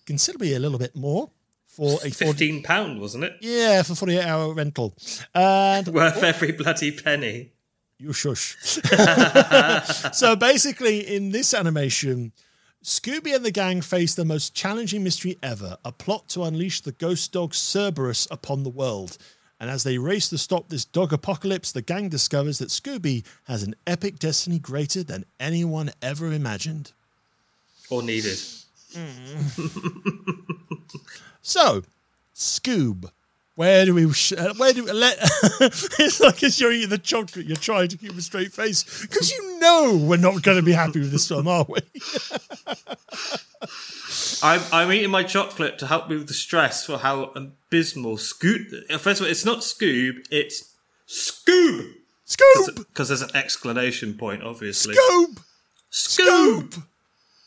little bit more. For a £15, wasn't it? Yeah, for 48-hour rental. And worth every bloody penny. You shush. So basically, in this animation, Scooby and the gang face the most challenging mystery ever, a plot to unleash the ghost dog Cerberus upon the world. And as they race to stop this dog apocalypse, the gang discovers that Scooby has an epic destiny greater than anyone ever imagined. Or needed. So, Scoob, where do we it's like you're eating the chocolate, you're trying to keep a straight face because you know we're not going to be happy with this film, are we? I'm eating my chocolate to help me with the stress for how abysmal first of all, it's not Scoob, it's Scoob! Because there's an exclamation point, obviously. Scoob!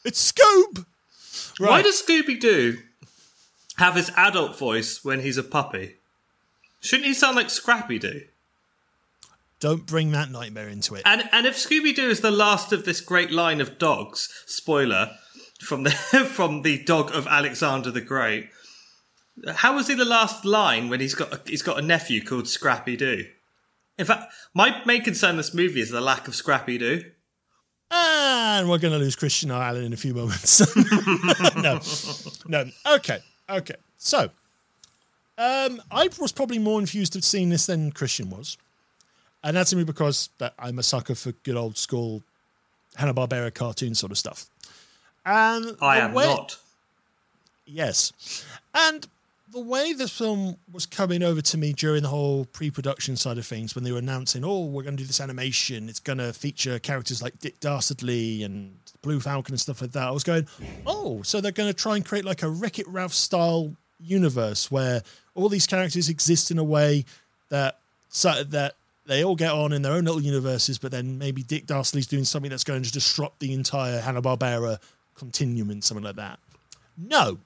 It's Scoob! Right. Why does Scooby-Doo have his adult voice when he's a puppy? Shouldn't he sound like Scrappy-Doo? Don't bring that nightmare into it. And if Scooby-Doo is the last of this great line of dogs, spoiler, from the dog of Alexander the Great, how is he the last line when he's got a nephew called Scrappy-Doo? In fact, my main concern in this movie is the lack of Scrappy-Doo. And we're going to lose Christian or Alan in a few moments. No. Okay. So, I was probably more infused of seeing this than Christian was. And that's only because that I'm a sucker for good old school Hanna-Barbera cartoon sort of stuff. And I am not. Yes. And the way the film was coming over to me during the whole pre-production side of things, when they were announcing, we're going to do this animation, it's going to feature characters like Dick Dastardly and Blue Falcon and stuff like that, I was going, so they're going to try and create like a Wreck-It Ralph-style universe where all these characters exist in a way that they all get on in their own little universes, but then maybe Dick Dastardly's doing something that's going to disrupt the entire Hanna-Barbera continuum and something like that. No,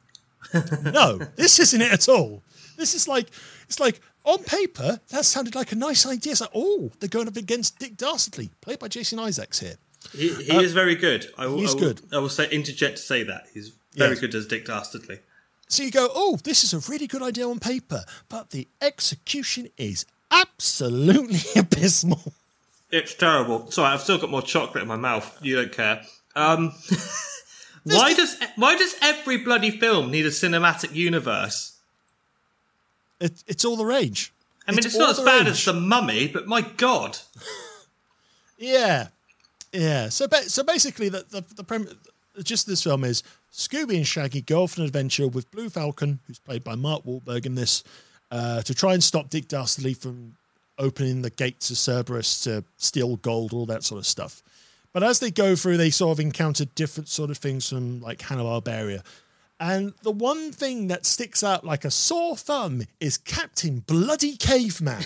this isn't it at all. This is like, it's like, on paper, that sounded like a nice idea. It's like, oh, they're going up against Dick Dastardly, played by Jason Isaacs here. He is very good. He's good. I will say, interject to say that. He's very good as Dick Dastardly. So you go, oh, this is a really good idea on paper, but the execution is absolutely abysmal. It's terrible. Sorry, I've still got more chocolate in my mouth. You don't care. Why does every bloody film need a cinematic universe? It's all the rage. I mean, it's not as bad as The Mummy, but my God. Yeah. So basically, the premise, just this film is Scooby and Shaggy go off an adventure with Blue Falcon, who's played by Mark Wahlberg in this, to try and stop Dick Dastardly from opening the gates of Cerberus to steal gold, all that sort of stuff. But as they go through, they sort of encounter different sort of things from, like, Hanna-Barbera. And the one thing that sticks out like a sore thumb is Captain Bloody Caveman,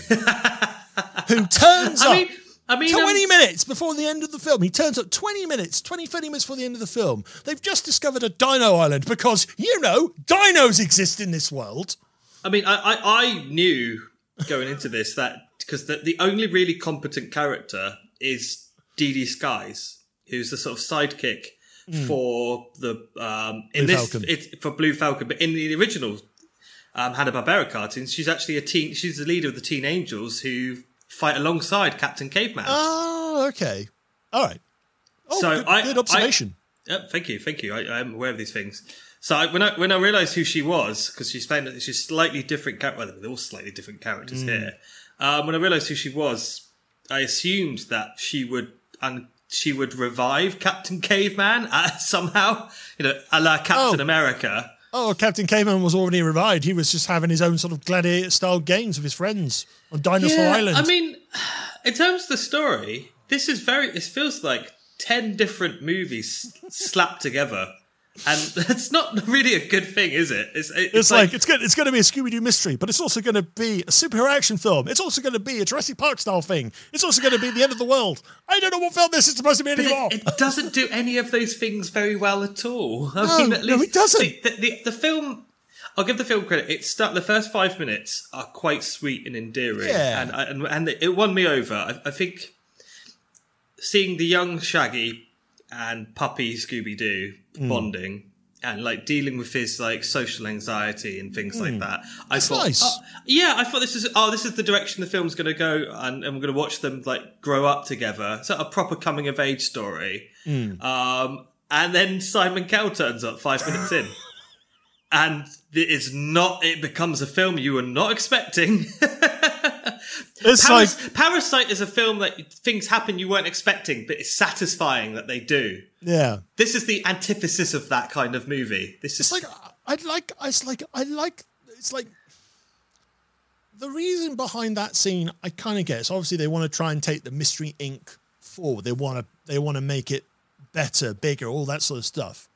who turns up... 20 minutes before the end of the film. He turns up 20, 30 minutes before the end of the film. They've just discovered a dino island because, you know, dinos exist in this world. I mean, I knew going into this that because the only really competent character is Dee Dee Skies, who's the sort of sidekick for the Blue Falcon. But in the original Hanna-Barbera cartoons, she's actually she's the leader of the Teen Angels who fight alongside Captain Caveman. Oh, okay. All right. Oh, so good observation. Thank you. I am aware of these things. So when I realised who she was, because she's slightly different character. Well, they're all slightly different characters here. When I realised who she was, I assumed that she would revive Captain Caveman somehow. You know, a la Captain America. Oh, Captain Caveman was already revived. He was just having his own sort of gladiator-style games with his friends on Dinosaur Island. I mean, in terms of the story, this is it feels like 10 different movies slapped together. And that's not really a good thing, is it? It's going to be a Scooby-Doo mystery, but it's also going to be a superhero action film. It's also going to be a Jurassic Park-style thing. It's also going to be the end of the world. I don't know what film this is supposed to be anymore. It doesn't do any of those things very well at all. I mean, it doesn't. The film... I'll give the film credit. The first 5 minutes are quite sweet and endearing. Yeah. And it won me over. I think seeing the young Shaggy and puppy Scooby-Doo bonding and like dealing with his like social anxiety and things like that. I thought this is the direction the film's going to go, and we're going to watch them like grow up together. So a proper coming of age story. And then Simon Cowell turns up 5 minutes in, and it becomes a film you were not expecting. Parasite is a film that things happen you weren't expecting, but it's satisfying that they do. Yeah, this is the antithesis of that kind of movie. The reason behind that scene I kind of guess. Obviously, they want to try and take the Mystery Inc. forward. They want to make it better, bigger, all that sort of stuff.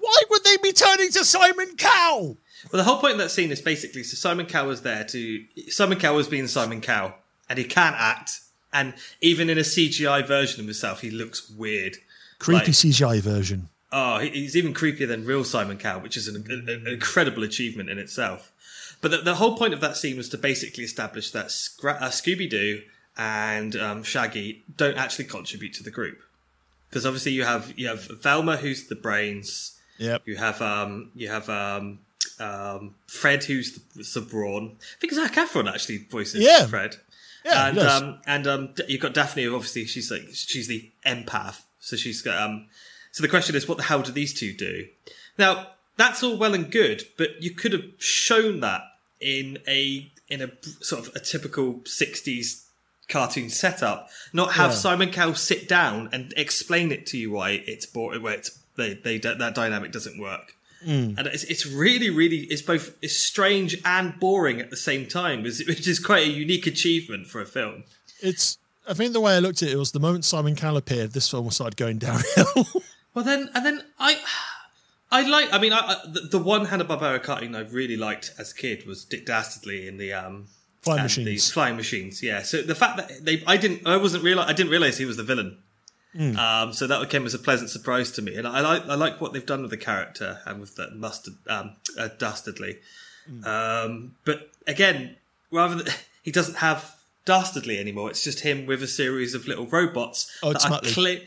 Why would they be turning to Simon Cowell? Well, the whole point of that scene is basically Simon Cowell is there to... Simon Cowell is being Simon Cowell, and he can't act. And even in a CGI version of himself, he looks weird. Creepy CGI version. Oh, he's even creepier than real Simon Cowell, which is an incredible achievement in itself. But the whole point of that scene was to basically establish that Scooby-Doo and Shaggy don't actually contribute to the group. Because obviously you have Velma, who's the brains. Yep. You have Fred, who's the brawn. I think Zac Efron actually voices Fred. Yeah, and you've got Daphne, who obviously she's the empath. So she's got. So the question is, what the hell do these two do? Now that's all well and good, but you could have shown that in a sort of a typical 60s cartoon setup. Not have Simon Cowell sit down and explain it to you why it's boring. Why that dynamic doesn't work. And it's really, really, it's strange and boring at the same time, which is quite a unique achievement for a film. I think the way I looked at it was the moment Simon Cowell appeared, this film started going downhill. Well, the one Hanna-Barbera cartoon I really liked as a kid was Dick Dastardly in the Flying machines. Flying machines, yeah. So the fact that I didn't realize he was the villain. Mm. So that came as a pleasant surprise to me, and I like what they've done with the character and with the mustard Dastardly. Mm. But again, rather than he doesn't have Dastardly anymore, it's just him with a series of little robots. Oh, it's Muttley.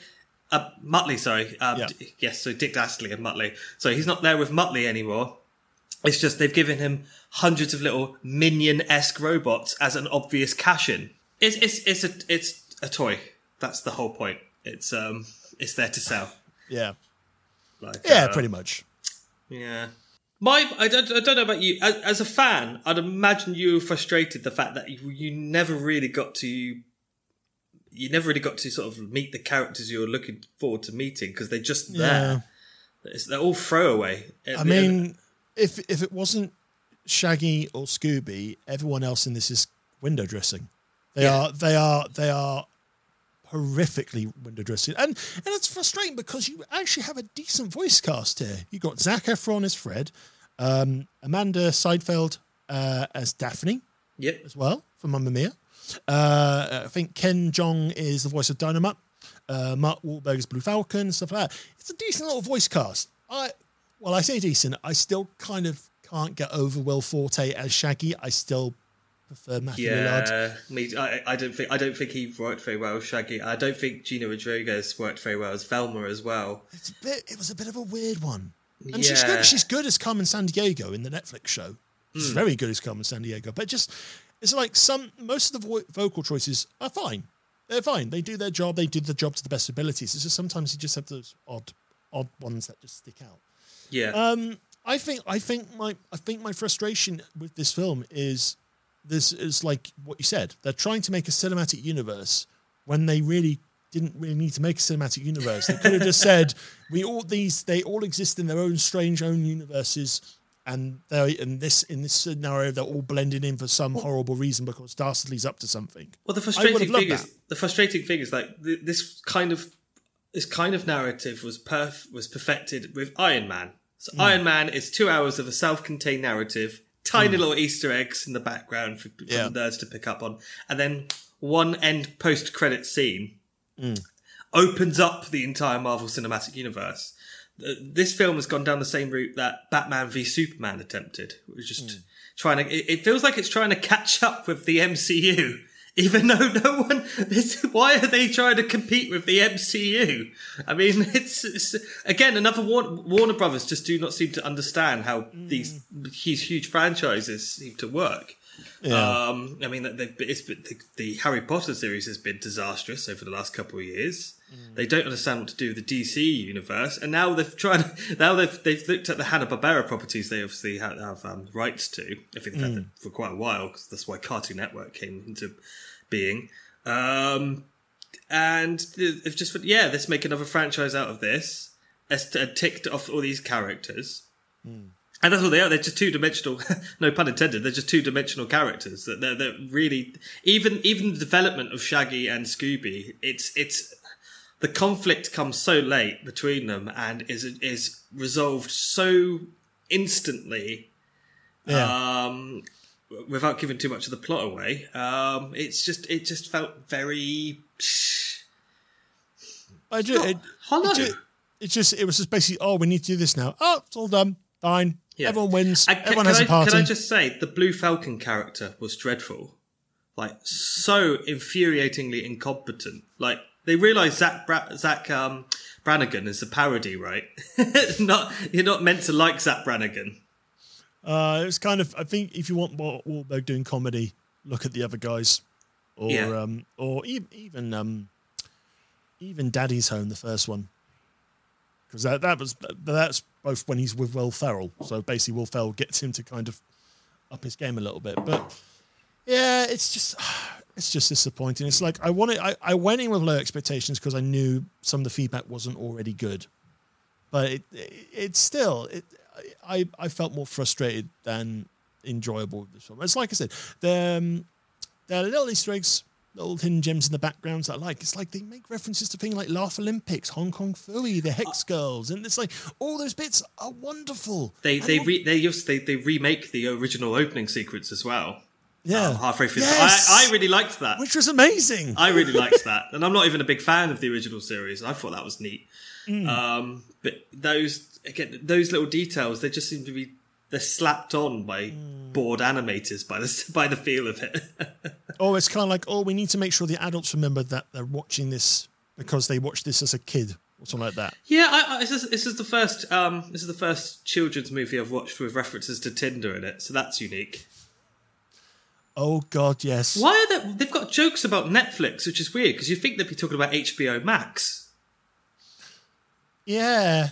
Muttley, sorry. Yeah. Yes, so Dick Dastardly and Muttley. So he's not there with Muttley anymore. It's just they've given him hundreds of little minion-esque robots as an obvious cash-in. It's a toy. That's the whole point. It's there to sell. Yeah. Pretty much. Yeah. I don't know about you. As a fan, I'd imagine you were frustrated the fact that you never really got to sort of meet the characters you were looking forward to meeting because they're just there. Yeah. They're all throwaway. If it wasn't Shaggy or Scooby, everyone else in this is window dressing. They are horrifically window dressing, and it's frustrating because you actually have a decent voice cast here. You got Zac Efron as Fred, Amanda Seyfried as Daphne, as well for Mamma Mia. I think Ken Jeong is the voice of Dynamite. Mark Wahlberg is Blue Falcon, stuff like that. It's a decent little voice cast. I say decent. I still kind of can't get over Will Forte as Shaggy. I still prefer Matthew Lillard. Yeah, I don't think he worked very well as Shaggy. I don't think Gina Rodriguez worked very well as Velma as well. It was a bit of a weird one. And she's good. She's good as Carmen Sandiego in the Netflix show. She's very good as Carmen Sandiego. But just it's like most of the vocal choices are fine. They're fine. They do their job. They do the job to the best abilities. It's just sometimes you just have those odd ones that just stick out. Yeah. I think my frustration with this film is this is like what you said. They're trying to make a cinematic universe when they really didn't really need to make a cinematic universe. They could have just said they all exist in their own strange own universes, and they in this scenario they're all blended in for some horrible reason because Dastardly's up to something. Well, the frustrating thing is like this kind of. This kind of narrative was perfected with Iron Man. So Iron Man is 2 hours of a self-contained narrative, tiny little Easter eggs in the background for nerds to pick up on, and then one end post-credit scene opens up the entire Marvel Cinematic Universe. This film has gone down the same route that Batman v Superman attempted. It was just trying to. It feels like it's trying to catch up with the MCU. Even though why are they trying to compete with the MCU? I mean, it's again another Warner Brothers just do not seem to understand how these huge franchises seem to work. Yeah. I mean, the Harry Potter series has been disastrous over the last couple of years. Mm. They don't understand what to do with the DC universe, and now they've tried. Now they've looked at the Hanna-Barbera properties. They obviously have rights to. I think they've had them for quite a while because that's why Cartoon Network came into being. And they've just let's make another franchise out of this. Ticked off all these characters. Mm. And that's what they are. They're just two-dimensional, no pun intended, they're just two-dimensional characters. They're really... Even the development of Shaggy and Scooby, it's the conflict comes so late between them and is resolved so instantly without giving too much of the plot away. It just felt very... Hollow. It was just basically, we need to do this now. Oh, it's all done. Fine. Yeah. Everyone wins. Everyone has a party. Can I just say, the Blue Falcon character was dreadful. Like, so infuriatingly incompetent. Like, they realised Zach Brannigan is a parody, right? You're not meant to like Zach Brannigan. It was kind of, I think if you want Wahlberg doing comedy, look at the other guys. Or even Daddy's Home, the first one. Because that's both when he's with Will Ferrell. So basically Will Ferrell gets him to kind of up his game a little bit. But yeah, it's just disappointing. It's like I went in with low expectations because I knew some of the feedback wasn't already good. But I felt more frustrated than enjoyable with this one. It's like I said, there are little Easter eggs, little hidden gems in the backgrounds that I like. It's like they make references to things like Laugh Olympics, Hong Kong Phooey, the Hex Girls, and it's like all those bits are wonderful. They remake the original opening sequence as well. Yeah, halfway through. Yes. I really liked that, which was amazing. I really liked that, and I'm not even a big fan of the original series. I thought that was neat. Mm. But those little details, they just seem to be they're slapped on by bored animators by the feel of it. Oh, it's kind of like we need to make sure the adults remember that they're watching this because they watched this as a kid or something like that. Yeah, this is the first children's movie I've watched with references to Tinder in it, so that's unique. Oh, God, yes. Why are they... They've got jokes about Netflix, which is weird, because you think they'd be talking about HBO Max. Yeah.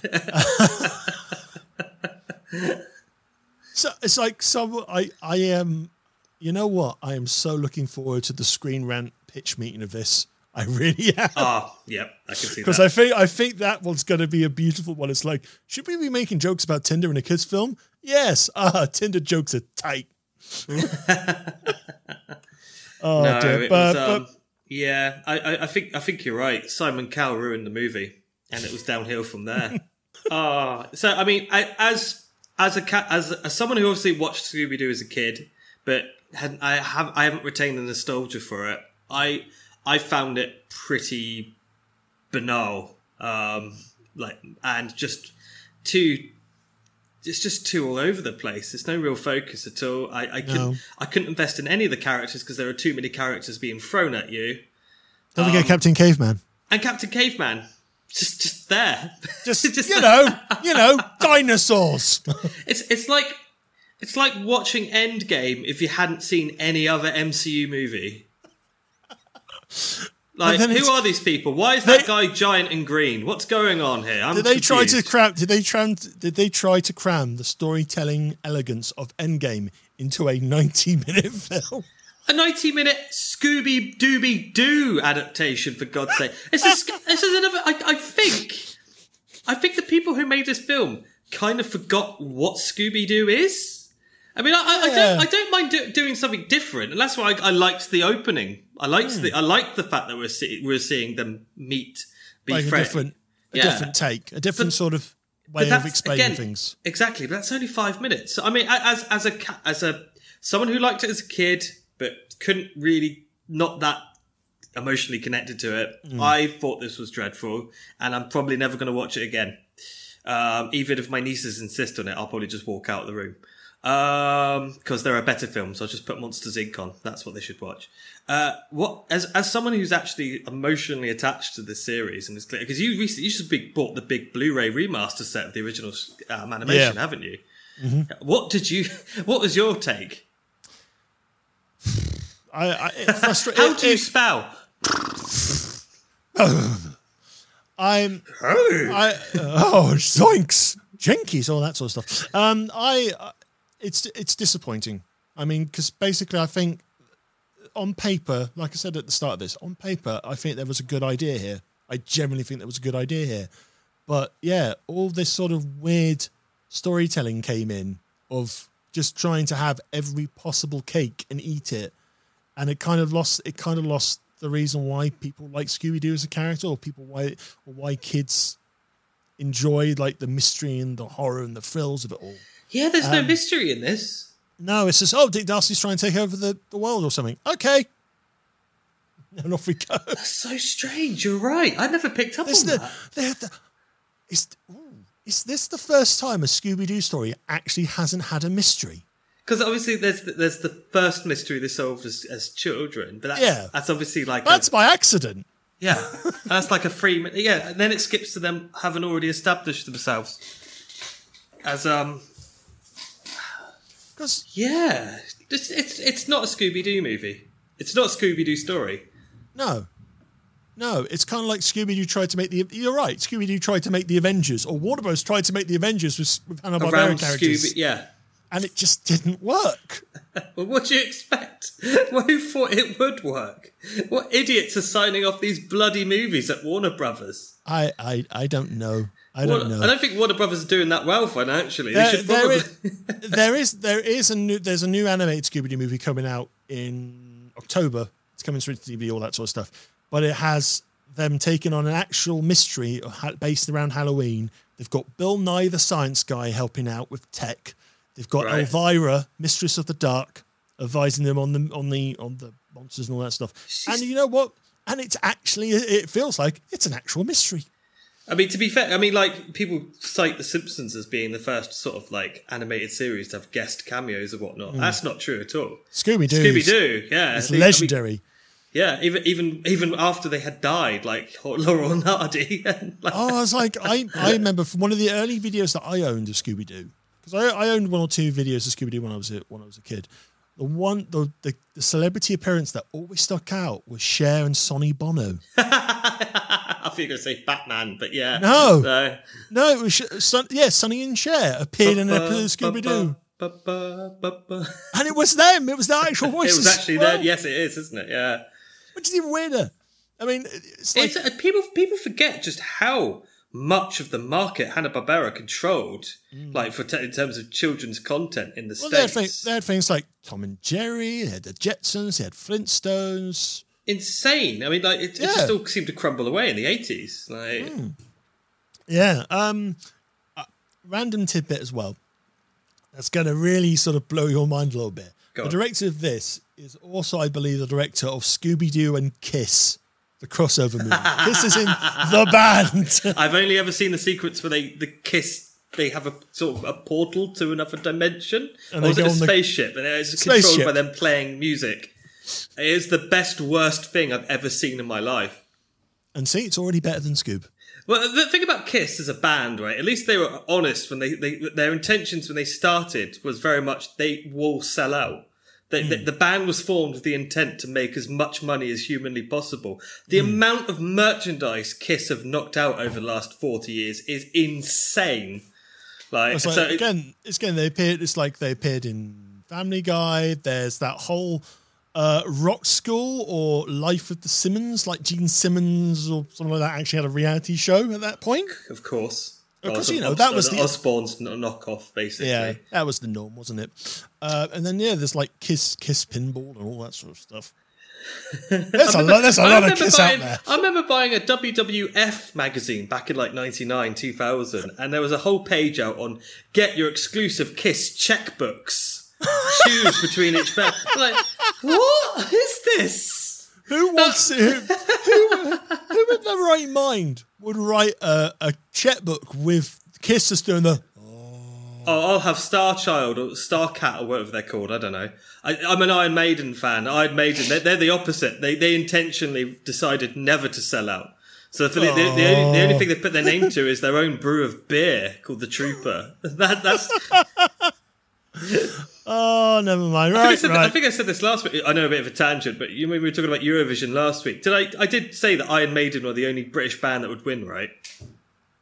So it's like you know what? I am so looking forward to the Screen Rant pitch meeting of this. I really am. Oh, yep, I can see that. Because I think that one's going to be a beautiful one. It's like, should we be making jokes about Tinder in a kids' film? Yes. Tinder jokes are tight. Yeah, I think you're right. Simon Cowell ruined the movie, and it was downhill from there. So I mean, as someone who obviously watched Scooby-Doo as a kid, but I haven't retained the nostalgia for it. I found it pretty banal, and just too. It's just too all over the place. There's no real focus at all. I couldn't invest in any of the characters because there are too many characters being thrown at you. Don't forget Captain Caveman. And Captain Caveman, just there. Just you know, dinosaurs. It's like watching Endgame if you hadn't seen any other MCU movie. Like, who are these people? Why is that guy giant and green? What's going on here? Did they try to cram the storytelling elegance of Endgame into a 90-minute film? A 90-minute Scooby Dooby Doo adaptation, for God's sake! This is another. I think the people who made this film kind of forgot what Scooby Doo is. I mean, I don't mind doing something different, and that's why I liked the opening. I liked the fact that we're seeing them meet, befriend, like a different take, a different sort of way of explaining things. Exactly, but that's only 5 minutes. So, I mean, as someone who liked it as a kid but couldn't really not that emotionally connected to it, I thought this was dreadful, and I'm probably never going to watch it again. Even if my nieces insist on it, I'll probably just walk out of the room. Because there are better films. I'll just put Monsters Inc. on. That's what they should watch. As someone who's actually emotionally attached to this series, and it's clear because you recently bought the big Blu-ray remaster set of the original animation, haven't you? Mm-hmm. What was your take? How do you spell? Zoinks, jinkies, all that sort of stuff. It's disappointing. I mean, because basically I think on paper, like I said at the start of this, on paper, I think there was a good idea here. I generally think there was a good idea here. But yeah, all this sort of weird storytelling came in of just trying to have every possible cake and eat it. And it kind of lost the reason why people like Scooby-Doo as a character or why kids enjoy like the mystery and the horror and the thrills of it all. Yeah, there's no mystery in this. No, it's just, Dick Darcy's trying to take over the world or something. Okay. And off we go. That's so strange. You're right. I never picked up on that. Is this the first time a Scooby-Doo story actually hasn't had a mystery? Because obviously there's the first mystery they solved as children, but that's obviously like... That's by accident. Yeah. That's like a 3 minute... Yeah, and then it skips to them having already established themselves as... Yeah, it's not a Scooby-Doo movie. It's not a Scooby-Doo story. No, it's kind of like Scooby-Doo tried to make the... You're right, Scooby-Doo tried to make the Avengers, or Warner Bros. Tried to make the Avengers with Hanna-Barbera characters. Yeah. And it just didn't work. Well, what do you expect? Who thought it would work? What idiots are signing off these bloody movies at Warner Brothers? I don't know. I don't think Warner Brothers are doing that well financially. There's a new animated Scooby-Doo movie coming out in October. It's coming through to TV, all that sort of stuff. But it has them taking on an actual mystery based around Halloween. They've got Bill Nye, the science guy, helping out with tech. They've got Elvira, Mistress of the Dark, advising them on the monsters and all that stuff. And you know what? And it's actually, it feels like it's an actual mystery. I mean, to be fair, I mean, like, people cite The Simpsons as being the first sort of, like, animated series to have guest cameos and whatnot. Mm. That's not true at all. Scooby-Doo, yeah. It's legendary. I mean, yeah, even after they had died, like, Laurel and Hardy. And like, oh, I was like, I remember from one of the early videos that I owned of Scooby-Doo, because I owned one or two videos of Scooby-Doo when I was a kid. The celebrity appearance that always stuck out was Cher and Sonny Bono. I thought you were going to say Batman, but yeah. No, it was Sonny and Cher appeared in an episode of Scooby-Doo. And it was them. It was their actual voices. It was actually them. Yes, it is, isn't it? Yeah. Which is even weirder. I mean, it's like... People forget just how much of the market Hanna-Barbera controlled, like in terms of children's content in the States. They had things like Tom and Jerry, they had the Jetsons, they had Flintstones. Insane. I mean, like, it just all seemed to crumble away in the 80s. Like, yeah. Random tidbit as well. That's going to really sort of blow your mind a little bit. The director of this is also, I believe, the director of Scooby-Doo and Kiss, the crossover movie. Kiss is in the band. I've only ever seen the sequence where they have a sort of a portal to another dimension, and or is it a spaceship, and it's controlled by them playing music. It is the best, worst thing I've ever seen in my life. And see, it's already better than Scoob. Well, the thing about Kiss as a band, right? At least they were honest when their intentions when they started was very much they will sell out. The band was formed with the intent to make as much money as humanly possible. The amount of merchandise Kiss have knocked out over the last 40 years is insane. They appeared in Family Guy. There's that whole Rock School or Life of the Simmons, like Gene Simmons or something like that, actually had a reality show at that point. Of course. Because, you know, that was the Osbourne's knockoff, basically. Yeah, that was the norm, wasn't it? And then, there's like Kiss Pinball and all that sort of stuff. There's a lot of Kiss out there. I remember buying a WWF magazine back in like 99, 2000, and there was a whole page out on get your exclusive Kiss checkbooks. Choose between each band. Like, what is this? Who wants to? Who in their right mind would write a checkbook with Kiss just doing the? Oh, I'll have Star Child or Star Cat or whatever they're called. I don't know. I'm an Iron Maiden fan. Iron Maiden, they're the opposite. They intentionally decided never to sell out. So the only thing they put their name to is their own brew of beer called the Trooper. That's. Oh, never mind. I think I said this last week. I know a bit of a tangent, but we were talking about Eurovision last week. I did say that Iron Maiden were the only British band that would win, right?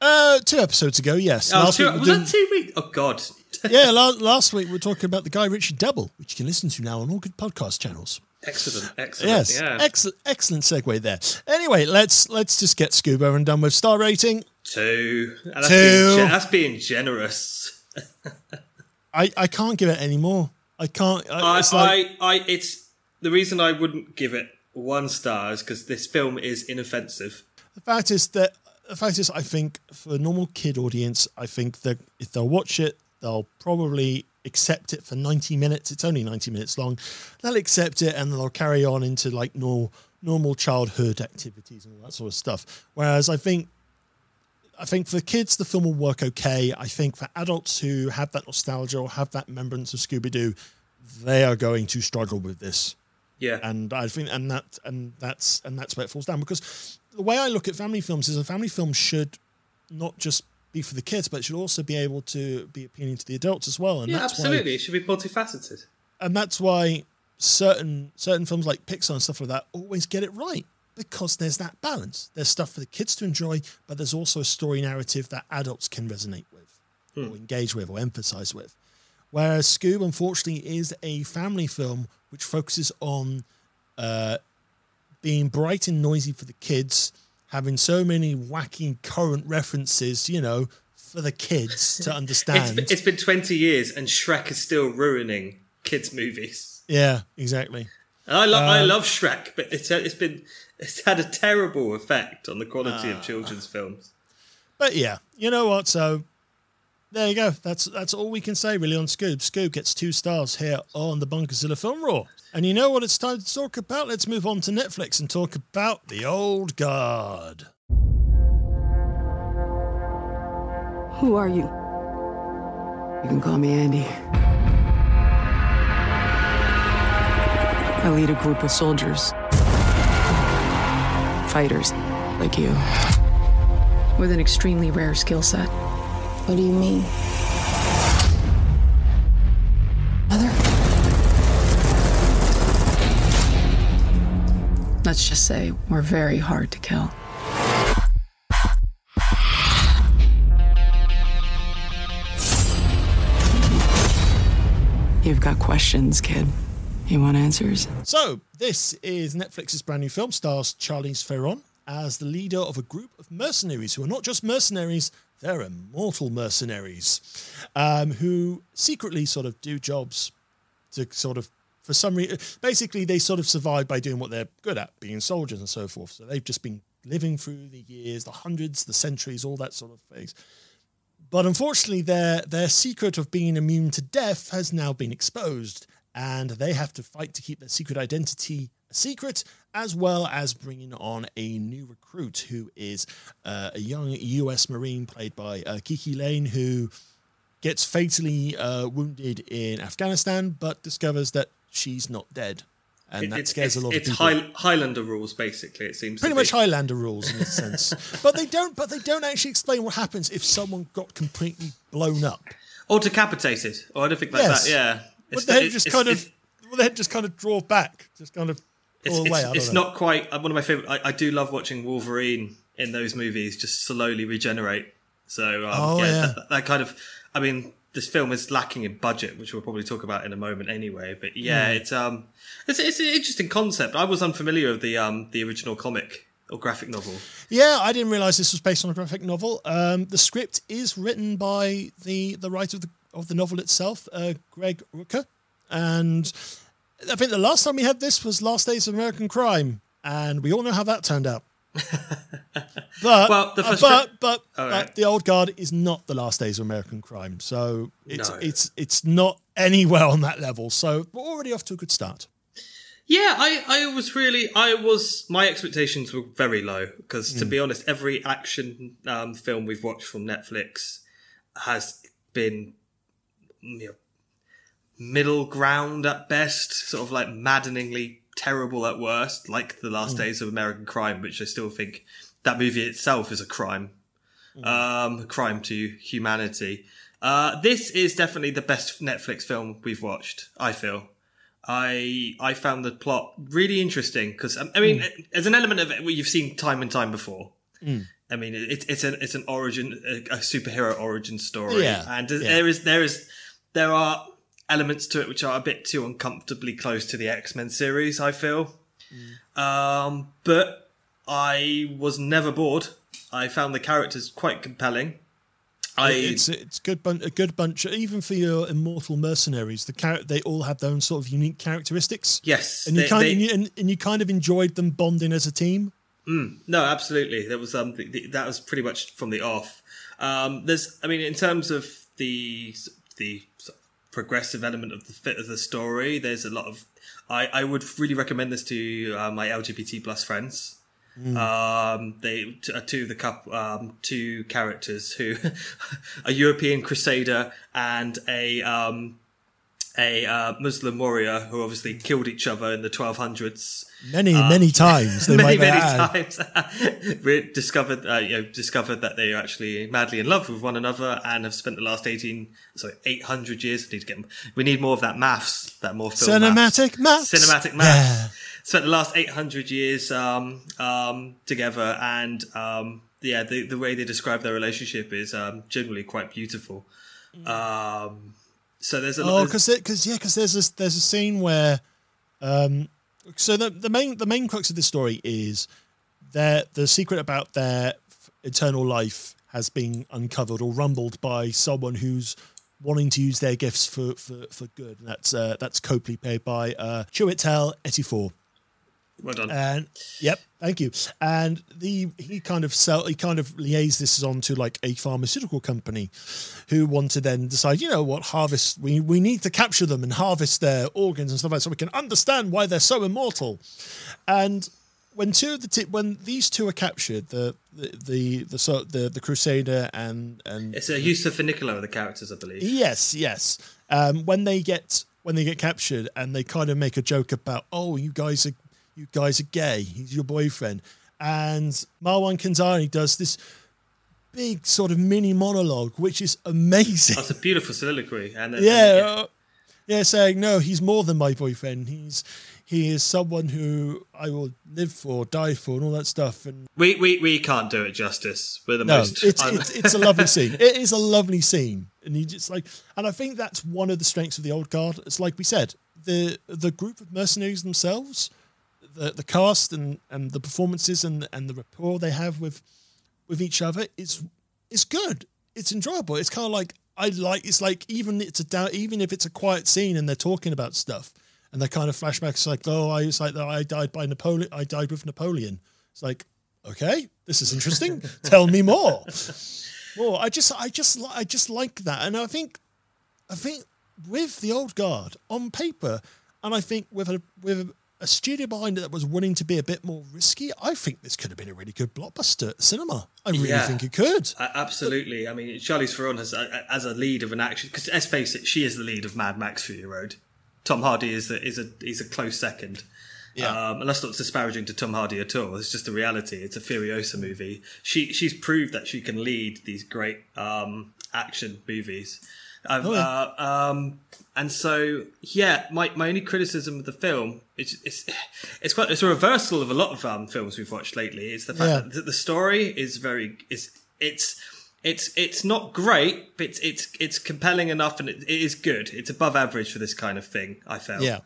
2 episodes ago, yes. Was that 2 weeks? Oh, God. Yeah, last week we were talking about the Guy Ritchie Double, which you can listen to now on all good podcast channels. Excellent. Yes, yeah. Excellent segue there. Anyway, let's just get Scuba and done with. Star rating? 2. And that's being generous. I can't give it any more. I can't. It's the reason I wouldn't give it 1 star is because this film is inoffensive. The fact is, I think for a normal kid audience, I think that if they'll watch it, they'll probably accept it for 90 minutes. It's only 90 minutes long. They'll accept it and they'll carry on into like normal childhood activities and all that sort of stuff. Whereas I think for kids, the film will work okay. I think for adults who have that nostalgia or have that remembrance of Scooby-Doo, they are going to struggle with this. Yeah, and I think, and that's where it falls down. Because the way I look at family films is a family film should not just be for the kids, but it should also be able to be appealing to the adults as well. And yeah, absolutely, it should be multifaceted. And that's why certain films like Pixar and stuff like that always get it right. Because there's that balance. There's stuff for the kids to enjoy, but there's also a story narrative that adults can resonate with or engage with or emphasise with. Whereas Scoob, unfortunately, is a family film which focuses on being bright and noisy for the kids, having so many wacky current references, you know, for the kids to understand. It's been 20 years and Shrek is still ruining kids' movies. Yeah, exactly. I love Shrek, but it's had a terrible effect on the quality of children's films. But yeah, you know what? So There you go. That's all we can say really on Scoob. Scoob gets 2 stars here on the Bunkazilla Film Raw. And you know what it's time to talk about? Let's move on to Netflix and talk about The Old Guard. Who are you? You can call me Andy. I lead a group of soldiers. Fighters like you. With an extremely rare skill set. What do you mean? Mother? Let's just say we're very hard to kill. You've got questions, kid. You want answers? So, this is Netflix's brand new film, stars Charlize Theron as the leader of a group of mercenaries who are not just mercenaries, they're immortal mercenaries who secretly sort of do jobs to sort of, for some reason, basically they sort of survive by doing what they're good at, being soldiers and so forth. So they've just been living through the years, the hundreds, the centuries, all that sort of things. But unfortunately, their secret of being immune to death has now been exposed, and they have to fight to keep their secret identity a secret, as well as bringing on a new recruit who is a young US Marine played by Kiki Lane, who gets fatally wounded in Afghanistan, but discovers that she's not dead. And that scares a lot of people. It's Highlander rules, basically. It seems pretty much Highlander rules in a sense, but they don't actually explain what happens if someone got completely blown up or decapitated, or anything like that. Yeah, but they just kind of draw back, just kind of pull away. I don't know. Not quite one of my favorite. I do love watching Wolverine in those movies, just slowly regenerate. So that kind of. I mean, this film is lacking in budget, which we'll probably talk about in a moment anyway. But yeah. It's an interesting concept. I was unfamiliar with the original comic or graphic novel. Yeah, I didn't realise this was based on a graphic novel. The script is written by the writer of the novel itself, Greg Rucka. And I think the last time we had this was Last Days of American Crime. And we all know how that turned out. The Old Guard is not the Last Days of American Crime. So it's not anywhere on that level. So we're already off to a good start. Yeah, my expectations were very low because, to be honest, every action film we've watched from Netflix has been middle ground at best, sort of like maddeningly terrible at worst, like The Last Days of American Crime, which I still think that movie itself is a crime, a crime to humanity. This is definitely the best Netflix film we've watched, I feel. I found the plot really interesting because I mean, there's an element of it where you've seen time and time before. I mean, it's an origin, a superhero origin story, there are elements to it which are a bit too uncomfortably close to the X-Men series, I feel. But I was never bored. I found the characters quite compelling. It's a good bunch. Even for your immortal mercenaries, they all have their own sort of unique characteristics. Yes, and you kind of enjoyed them bonding as a team. No, absolutely. There was that was pretty much from the off. In terms of the progressive element of the fit of the story, there's a lot of. I would really recommend this to my LGBT plus friends. They are two characters who a European crusader and a Muslim warrior who obviously killed each other in the 1200s many times. We discovered that they are actually madly in love with one another and have spent the last 800 years. We need more of that maths, that more film cinematic maths. Yeah. Spent the last 800 years together, and the way they describe their relationship is generally quite beautiful. So there's a lot. Because there's a scene where, so the main crux of this story is the secret about their eternal life has been uncovered or rumbled by someone who's wanting to use their gifts for good. And that's Copley, played by Chiwetel Ejiofor. Well done. And yep, thank you. And he kind of liaised this on to like a pharmaceutical company, who want to then decide, you know what, harvest. We need to capture them and harvest their organs and stuff like that, so we can understand why they're so immortal. And when these two are captured, the Crusader and it's a Yusuf and Nicola are the characters, I believe. Yes. When they get captured and they kind of make a joke about, oh, you guys are gay, he's your boyfriend. And Marwan Kenzari does this big sort of mini monologue, which is amazing. That's a beautiful soliloquy. And then, saying, no, he's more than my boyfriend. He is someone who I will live for, die for, and all that stuff. And we can't do it justice. We're the most. It's a lovely scene. It is a lovely scene, and you just like. And I think that's one of the strengths of the old guard. It's like we said, the group of mercenaries themselves, the cast and the performances and the rapport they have with each other is good. It's enjoyable. It's kind of like even if it's a quiet scene and they're talking about stuff. And the kind of flashbacks like, oh, I died by Napoleon. I died with Napoleon. It's like, okay, this is interesting. Tell me more. I just like that. And I think with the old guard on paper, and I think with a studio behind it that was willing to be a bit more risky, I think this could have been a really good blockbuster at cinema. I really think it could. Absolutely. I mean, Charlize Theron has as a lead of an action, because let's face it, she is the lead of Mad Max Fury Road. Tom Hardy is a close second. Yeah. And that's not disparaging to Tom Hardy at all. It's just the reality. It's a Furiosa movie. She's proved that she can lead these great action movies. And so, yeah, my only criticism of the film, it's a reversal of a lot of films we've watched lately. It's the fact that the story is it's not great, but it's compelling enough, and it is good. It's above average for this kind of thing, I felt. Yeah.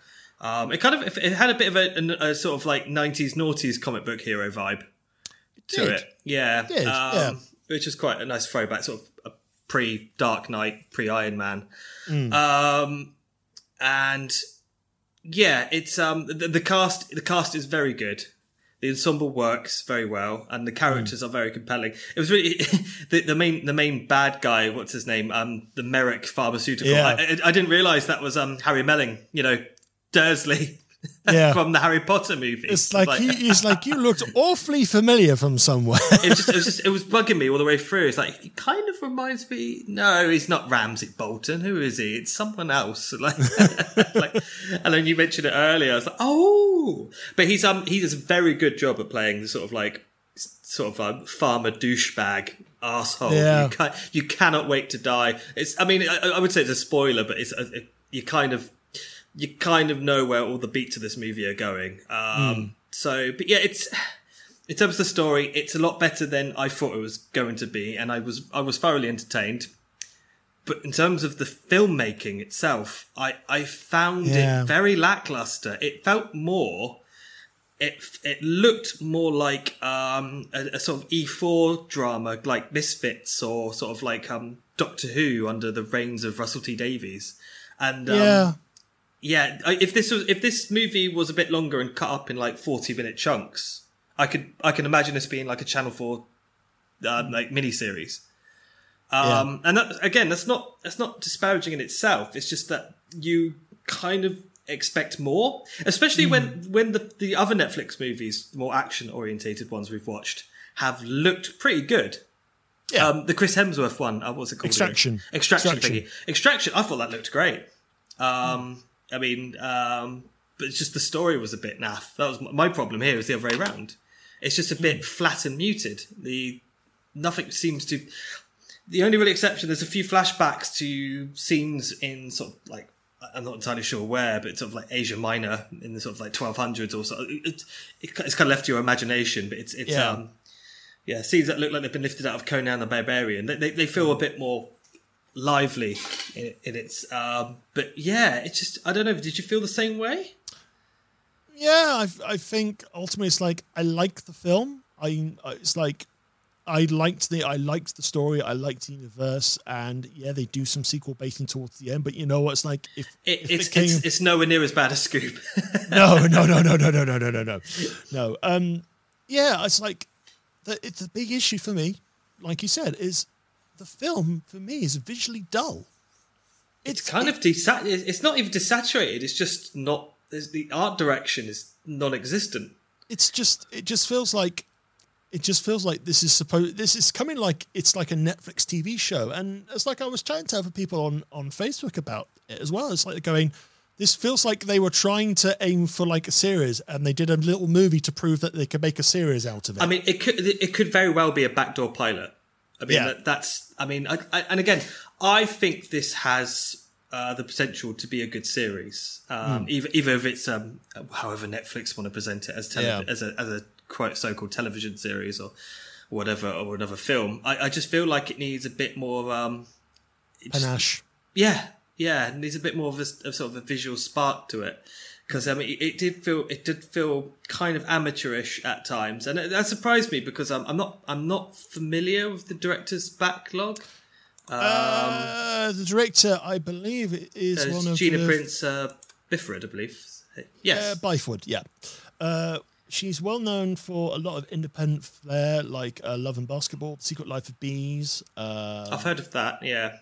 It had a bit of a sort of like 90s noughties comic book hero vibe to it. Yeah. Which is quite a nice throwback, sort of a pre-Dark Knight, pre-Iron Man. Mm. And yeah, it's the cast is very good. The ensemble works very well, and the characters are very compelling. It was really the main bad guy. What's his name? The Merrick pharmaceutical. Yeah. I didn't realise that was Harry Melling. You know, Dursley from the Harry Potter movie. It's like he's like, you looked awfully familiar from somewhere. It was bugging me all the way through. It's like he kind of reminds me. No, he's not Ramsay Bolton. Who is he? It's someone else. And then you mentioned it earlier. I was like, oh. But he does a very good job at playing the sort of farmer douchebag asshole. Yeah. You cannot wait to die. It's. I mean, I would say it's a spoiler, but it's you kind of know where all the beats of this movie are going. So, but yeah, it's in terms of the story, it's a lot better than I thought it was going to be, and I was thoroughly entertained. But in terms of the filmmaking itself, I found it very lackluster. It felt more... It looked more like a sort of E4 drama, like Misfits, or sort of like Doctor Who under the reigns of Russell T Davies. And if this movie was a bit longer and cut up in like 40-minute chunks, I can imagine this being like a Channel 4 like miniseries. And that, again, that's not disparaging in itself. It's just that you kind of expect more, especially when the other Netflix movies, the more action orientated ones we've watched, have looked pretty good. Yeah. The Chris Hemsworth one, what's it called? Extraction. I thought that looked great. But it's just the story was a bit naff. That was my problem here. Was the other way around. It's just a bit flat and muted. Nothing seems to. The only real exception, there's a few flashbacks to scenes in sort of like, I'm not entirely sure where, but sort of like Asia Minor in the sort of like 1200s or so. It's kind of left to your imagination, but it's scenes that look like they've been lifted out of Conan the Barbarian. They feel a bit more lively in its, but yeah, it's just, I don't know. Did you feel the same way? Yeah, I think ultimately it's like, I like the film. It's like, I liked the story. I liked the universe, and yeah, they do some sequel baiting towards the end. But you know what? It's like it's nowhere near as bad as Scoob. No. Yeah, it's like it's a big issue for me. Like you said, is the film for me is visually dull. It's not even desaturated. It's just not. The art direction is non-existent. It just feels like this is coming like it's like a Netflix TV show, and it's like I was chatting to other people on Facebook about it as well. It's like they're going, this feels like they were trying to aim for like a series, and they did a little movie to prove that they could make a series out of it. I mean, it could very well be a backdoor pilot. I mean, again, I think this has the potential to be a good series, even if it's however Netflix want to present it as a quote so-called television series or whatever, or another film. I just feel like it needs a bit more panache. It needs a bit more of sort of a visual spark to it, because I mean it did feel kind of amateurish at times, and that surprised me because I'm not familiar with the director's backlog. The director, I believe, is one of Gina Prince Byford, I believe. Yes, Byford. Yeah. She's well known for a lot of independent flair, like Love and Basketball, The Secret Life of Bees. I've heard of that, yeah.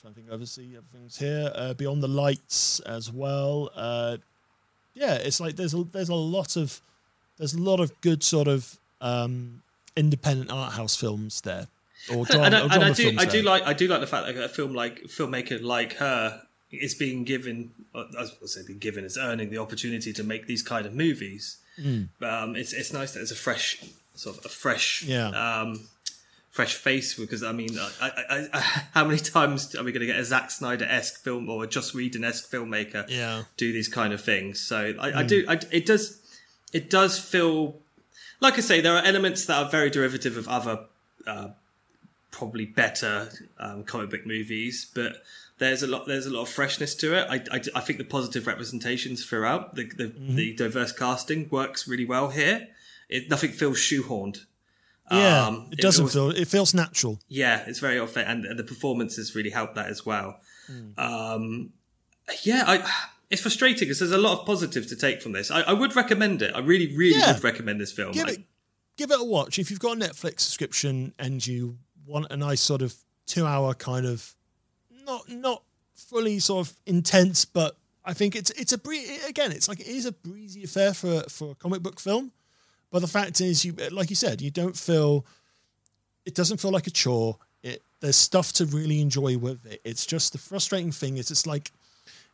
Trying to think, obviously, everything's here. Beyond the Lights as well. It's like there's a lot of good sort of independent art house films there. Or drama, I do like the fact that a filmmaker like her is being given, is earning the opportunity to make these kind of movies. It's nice that it's a fresh face, because I mean, I how many times are we going to get a Zack Snyder-esque film or a Joss Whedon-esque filmmaker do these kind of things? So it does feel, like I say, there are elements that are very derivative of other probably better comic book movies, but there's a lot of freshness to it. I think the positive representations throughout, the diverse casting works really well here. Nothing feels shoehorned. It feels natural. Yeah, it's very off, and the performances really help that as well. It's frustrating because there's a lot of positive to take from this. I would recommend it. I really, really would recommend this film. Give it a watch. If you've got a Netflix subscription and you want a nice sort of 2 hour kind of not fully sort of intense, but I think it is a breezy affair for a comic book film. But the fact is, it doesn't feel like a chore. There's stuff to really enjoy with it. It's just the frustrating thing is it's like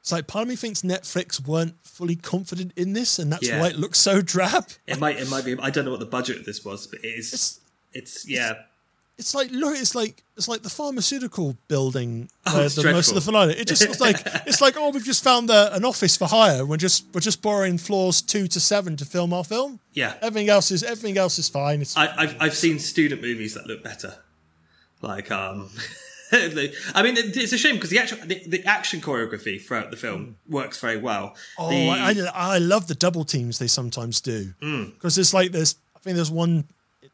part of me thinks Netflix weren't fully confident in this, and that's why it looks so drab. It might be. I don't know what the budget of this was, but it is. It's like the pharmaceutical building. Most of the finale. It just looks like it's like, oh, we've just found an office for hire. We're just borrowing floors 2 to 7 to film our film. Yeah, everything else is fine. I've seen student movies that look better, like I mean, it's a shame because the action choreography throughout the film works very well. Oh, I love the double teams they sometimes do, because it's like there's one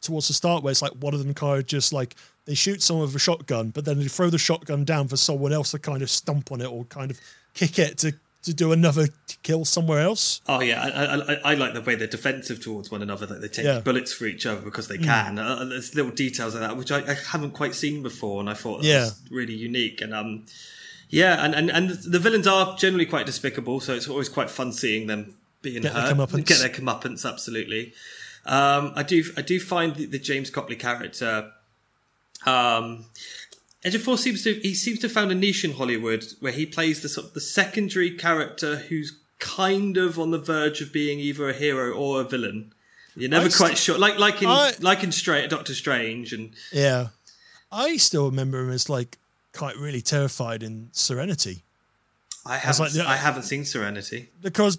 towards the start where it's like one of them kind of just like they shoot someone with a shotgun, but then they throw the shotgun down for someone else to kind of stomp on it or kind of kick it to do another kill somewhere else. Oh yeah, I like the way they're defensive towards one another, that like they take bullets for each other because they can. There's little details like that which I haven't quite seen before, and I thought that was really unique. And and the villains are generally quite despicable, so it's always quite fun seeing them being hurt and get their comeuppance. Absolutely. I do find the James Copley character. Edge of Four seems to have found a niche in Hollywood where he plays the sort of the secondary character who's kind of on the verge of being either a hero or a villain. You're never quite sure. Like in Doctor Strange, and I still remember him as like quite really terrified in Serenity. I haven't seen Serenity because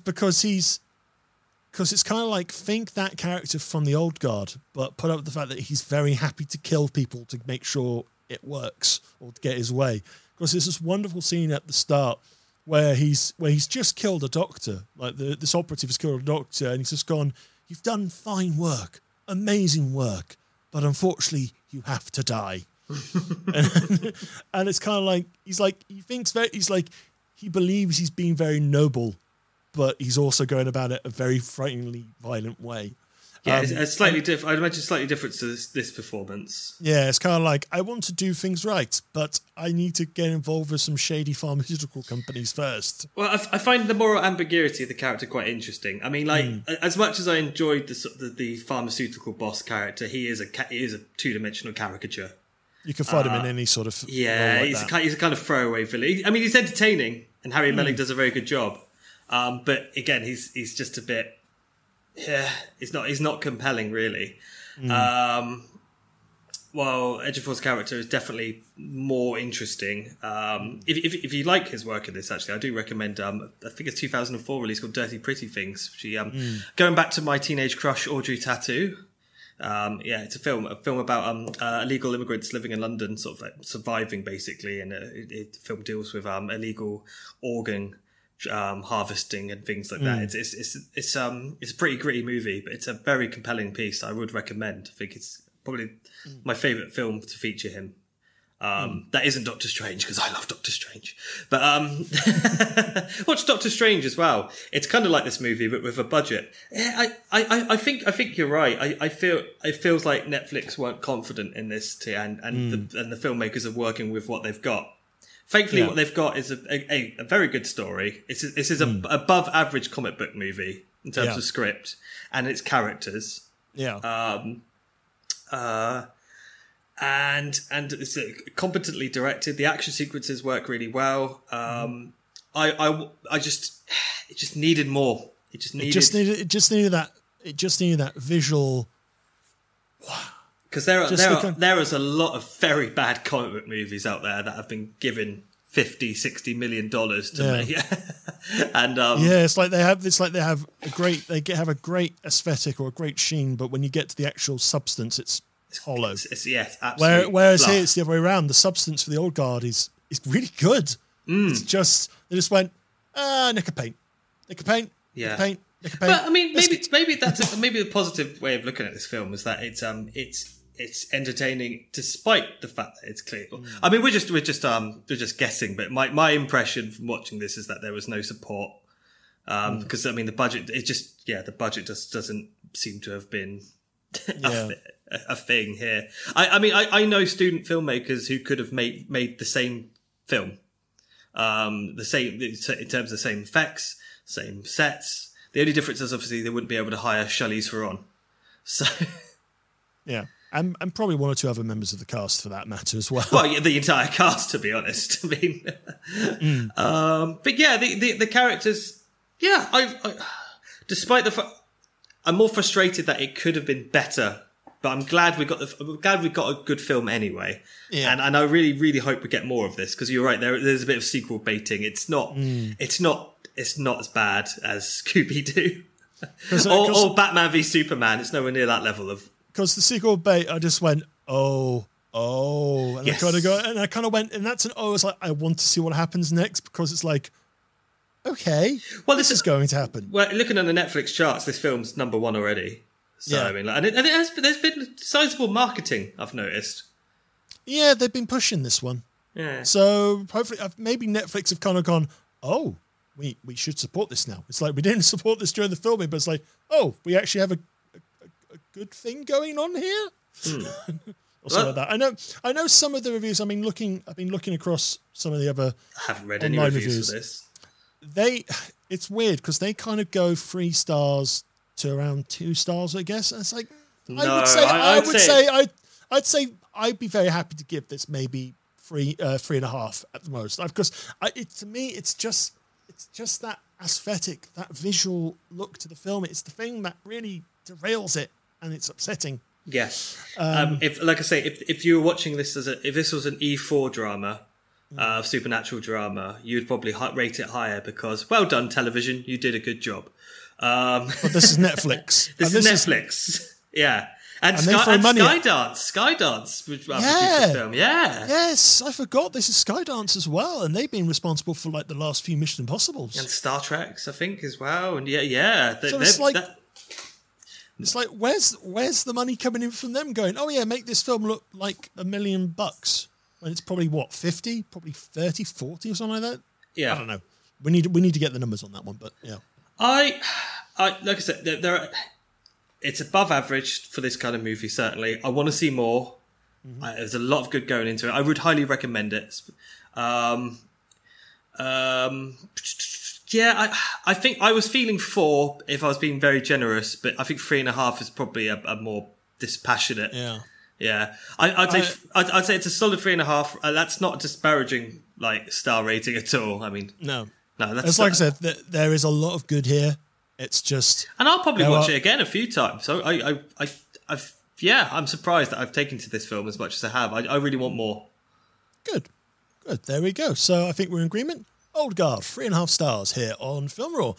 it's kind of like think that character from the old guard, but put up with the fact that he's very happy to kill people to make sure it works or to get his way. Because there's this wonderful scene at the start where he's just killed a doctor, like this operative has killed a doctor, and he's just gone, "You've done fine work, amazing work, but unfortunately you have to die. and it's kind of like, he believes he's being very noble, but he's also going about it a very frighteningly violent way. Yeah, it's slightly different. I'd imagine slightly different to this performance. Yeah, it's kind of like, I want to do things right, but I need to get involved with some shady pharmaceutical companies first. Well, I find the moral ambiguity of the character quite interesting. I mean, like, as much as I enjoyed the pharmaceutical boss character, he is a two-dimensional caricature. You can find him in any sort of... Yeah, like he's a kind of throwaway villain. I mean, he's entertaining, and Harry Melling does a very good job. But again, he's just a bit... Yeah, he's not compelling, really. While Ejifor's character is definitely more interesting. If you like his work in this, actually, I do recommend, I think it's 2004 release called Dirty Pretty Things. Going back to my teenage crush, Audrey Tautou. It's a film about illegal immigrants living in London, sort of like surviving, basically. And the film deals with illegal organ harvesting and things like that. It's a pretty gritty movie, but it's a very compelling piece. I would recommend. I think it's probably my favourite film to feature him. That isn't Doctor Strange, because I love Doctor Strange. But watch Doctor Strange as well. It's kind of like this movie, but with a budget. Yeah, I think you're right. It feels like Netflix weren't confident in this too, and the filmmakers are working with what they've got. Thankfully, what they've got is a very good story. This is above average comic book movie in terms of script and its characters. Yeah. And it's competently directed. The action sequences work really well. It just needed more. It just needed that visual. Wow. Because there is a lot of very bad comic book movies out there that have been given $50-60 million to make, and it's like they have a great aesthetic or a great sheen, but when you get to the actual substance, it's hollow. It's absolutely. Whereas here it's the other way around. The substance for the old guard is really good. It's just they just went nick of paint. But I mean, maybe the positive way of looking at this film is that it's entertaining, despite the fact that it's clear. I mean, we're just guessing, but my impression from watching this is that there was no support, because I mean, the budget, the budget just doesn't seem to have been a thing here. I mean, I know student filmmakers who could have made the same film, in terms of the same effects, same sets. The only difference is obviously they wouldn't be able to hire Charlize Theron. So... Yeah, and probably one or two other members of the cast for that matter as well. Well, yeah, the entire cast, to be honest. I mean, but yeah, the characters. Yeah, I despite the fact, I'm more frustrated that it could have been better, but I'm glad we got a good film anyway. Yeah. And I really hope we get more of this, because you're right. There's a bit of sequel baiting. It's not as bad as Scooby Doo or Batman v Superman. It's nowhere near that level of. Because the sequel bait, I just went, oh. And yes. I kind of went, and that's an oh. It's like, I want to see what happens next, because it's like, okay, well, this is going to happen. Well, looking at the Netflix charts, this film's number one already. So, yeah. I mean, like, and it has, there's been sizable marketing, I've noticed. Yeah, they've been pushing this one. Yeah. So hopefully, maybe Netflix have kind of gone, oh, we should support this now. It's like, we didn't support this during the filming, but it's like, oh, we actually have a good thing going on here. Like that. I know some of the reviews. I mean, I've been looking across some of the other. I haven't read any reviews for this. It's weird because they kind of go 3 stars to around 2 stars, I guess. And it's like, no, I'd say I'd be very happy to give this maybe 3, 3.5 at the most. Because to me, it's just that aesthetic, that visual look to the film. It's the thing that really derails it, and it's upsetting. Yes. If you were watching this if this was an E4 drama, supernatural drama, you'd probably rate it higher because, well done, television, you did a good job. But this is Netflix. This is Netflix. Yeah. And Skydance produced the film. Yeah. Yes, I forgot this is Skydance as well, and they've been responsible for like the last few Mission Impossibles and Star Treks, I think, as well. And yeah, so it's like. It's like, where's the money coming in from them going, oh yeah, make this film look like $1 million? When it's probably, what, 50? Probably 30, 40 or something like that? Yeah. I don't know. We need to get the numbers on that one, but yeah. I like I said, it's above average for this kind of movie, certainly. I want to see more. Mm-hmm. There's a lot of good going into it. I would highly recommend it. Yeah, I think I was feeling 4 if I was being very generous, but I think 3.5 is probably a more dispassionate. Yeah. I'd say it's a solid 3.5. That's not disparaging, like, star rating at all. I mean, no. That's like I said. There is a lot of good here. It's just, and I'll probably watch it again a few times. So I'm surprised that I've taken to this film as much as I have. I really want more. Good. There we go. So I think we're in agreement. Old Guard, 3.5 stars here on Film Raw.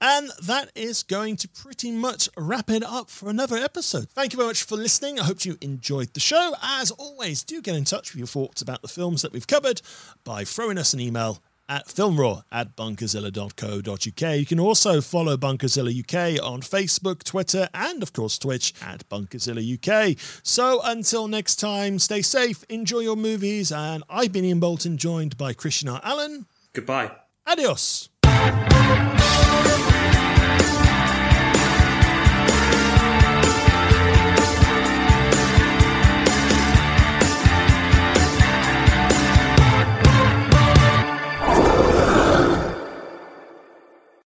And that is going to pretty much wrap it up for another episode. Thank you very much for listening. I hope you enjoyed the show. As always, do get in touch with your thoughts about the films that we've covered by throwing us an email at filmraw@bunkazilla.co.uk. You can also follow Bunkazilla UK on Facebook, Twitter, and of course Twitch @Bunkazilla UK. So until next time, stay safe, enjoy your movies, and I've been Ian Bolton, joined by Krishna Allen. Goodbye. Adios.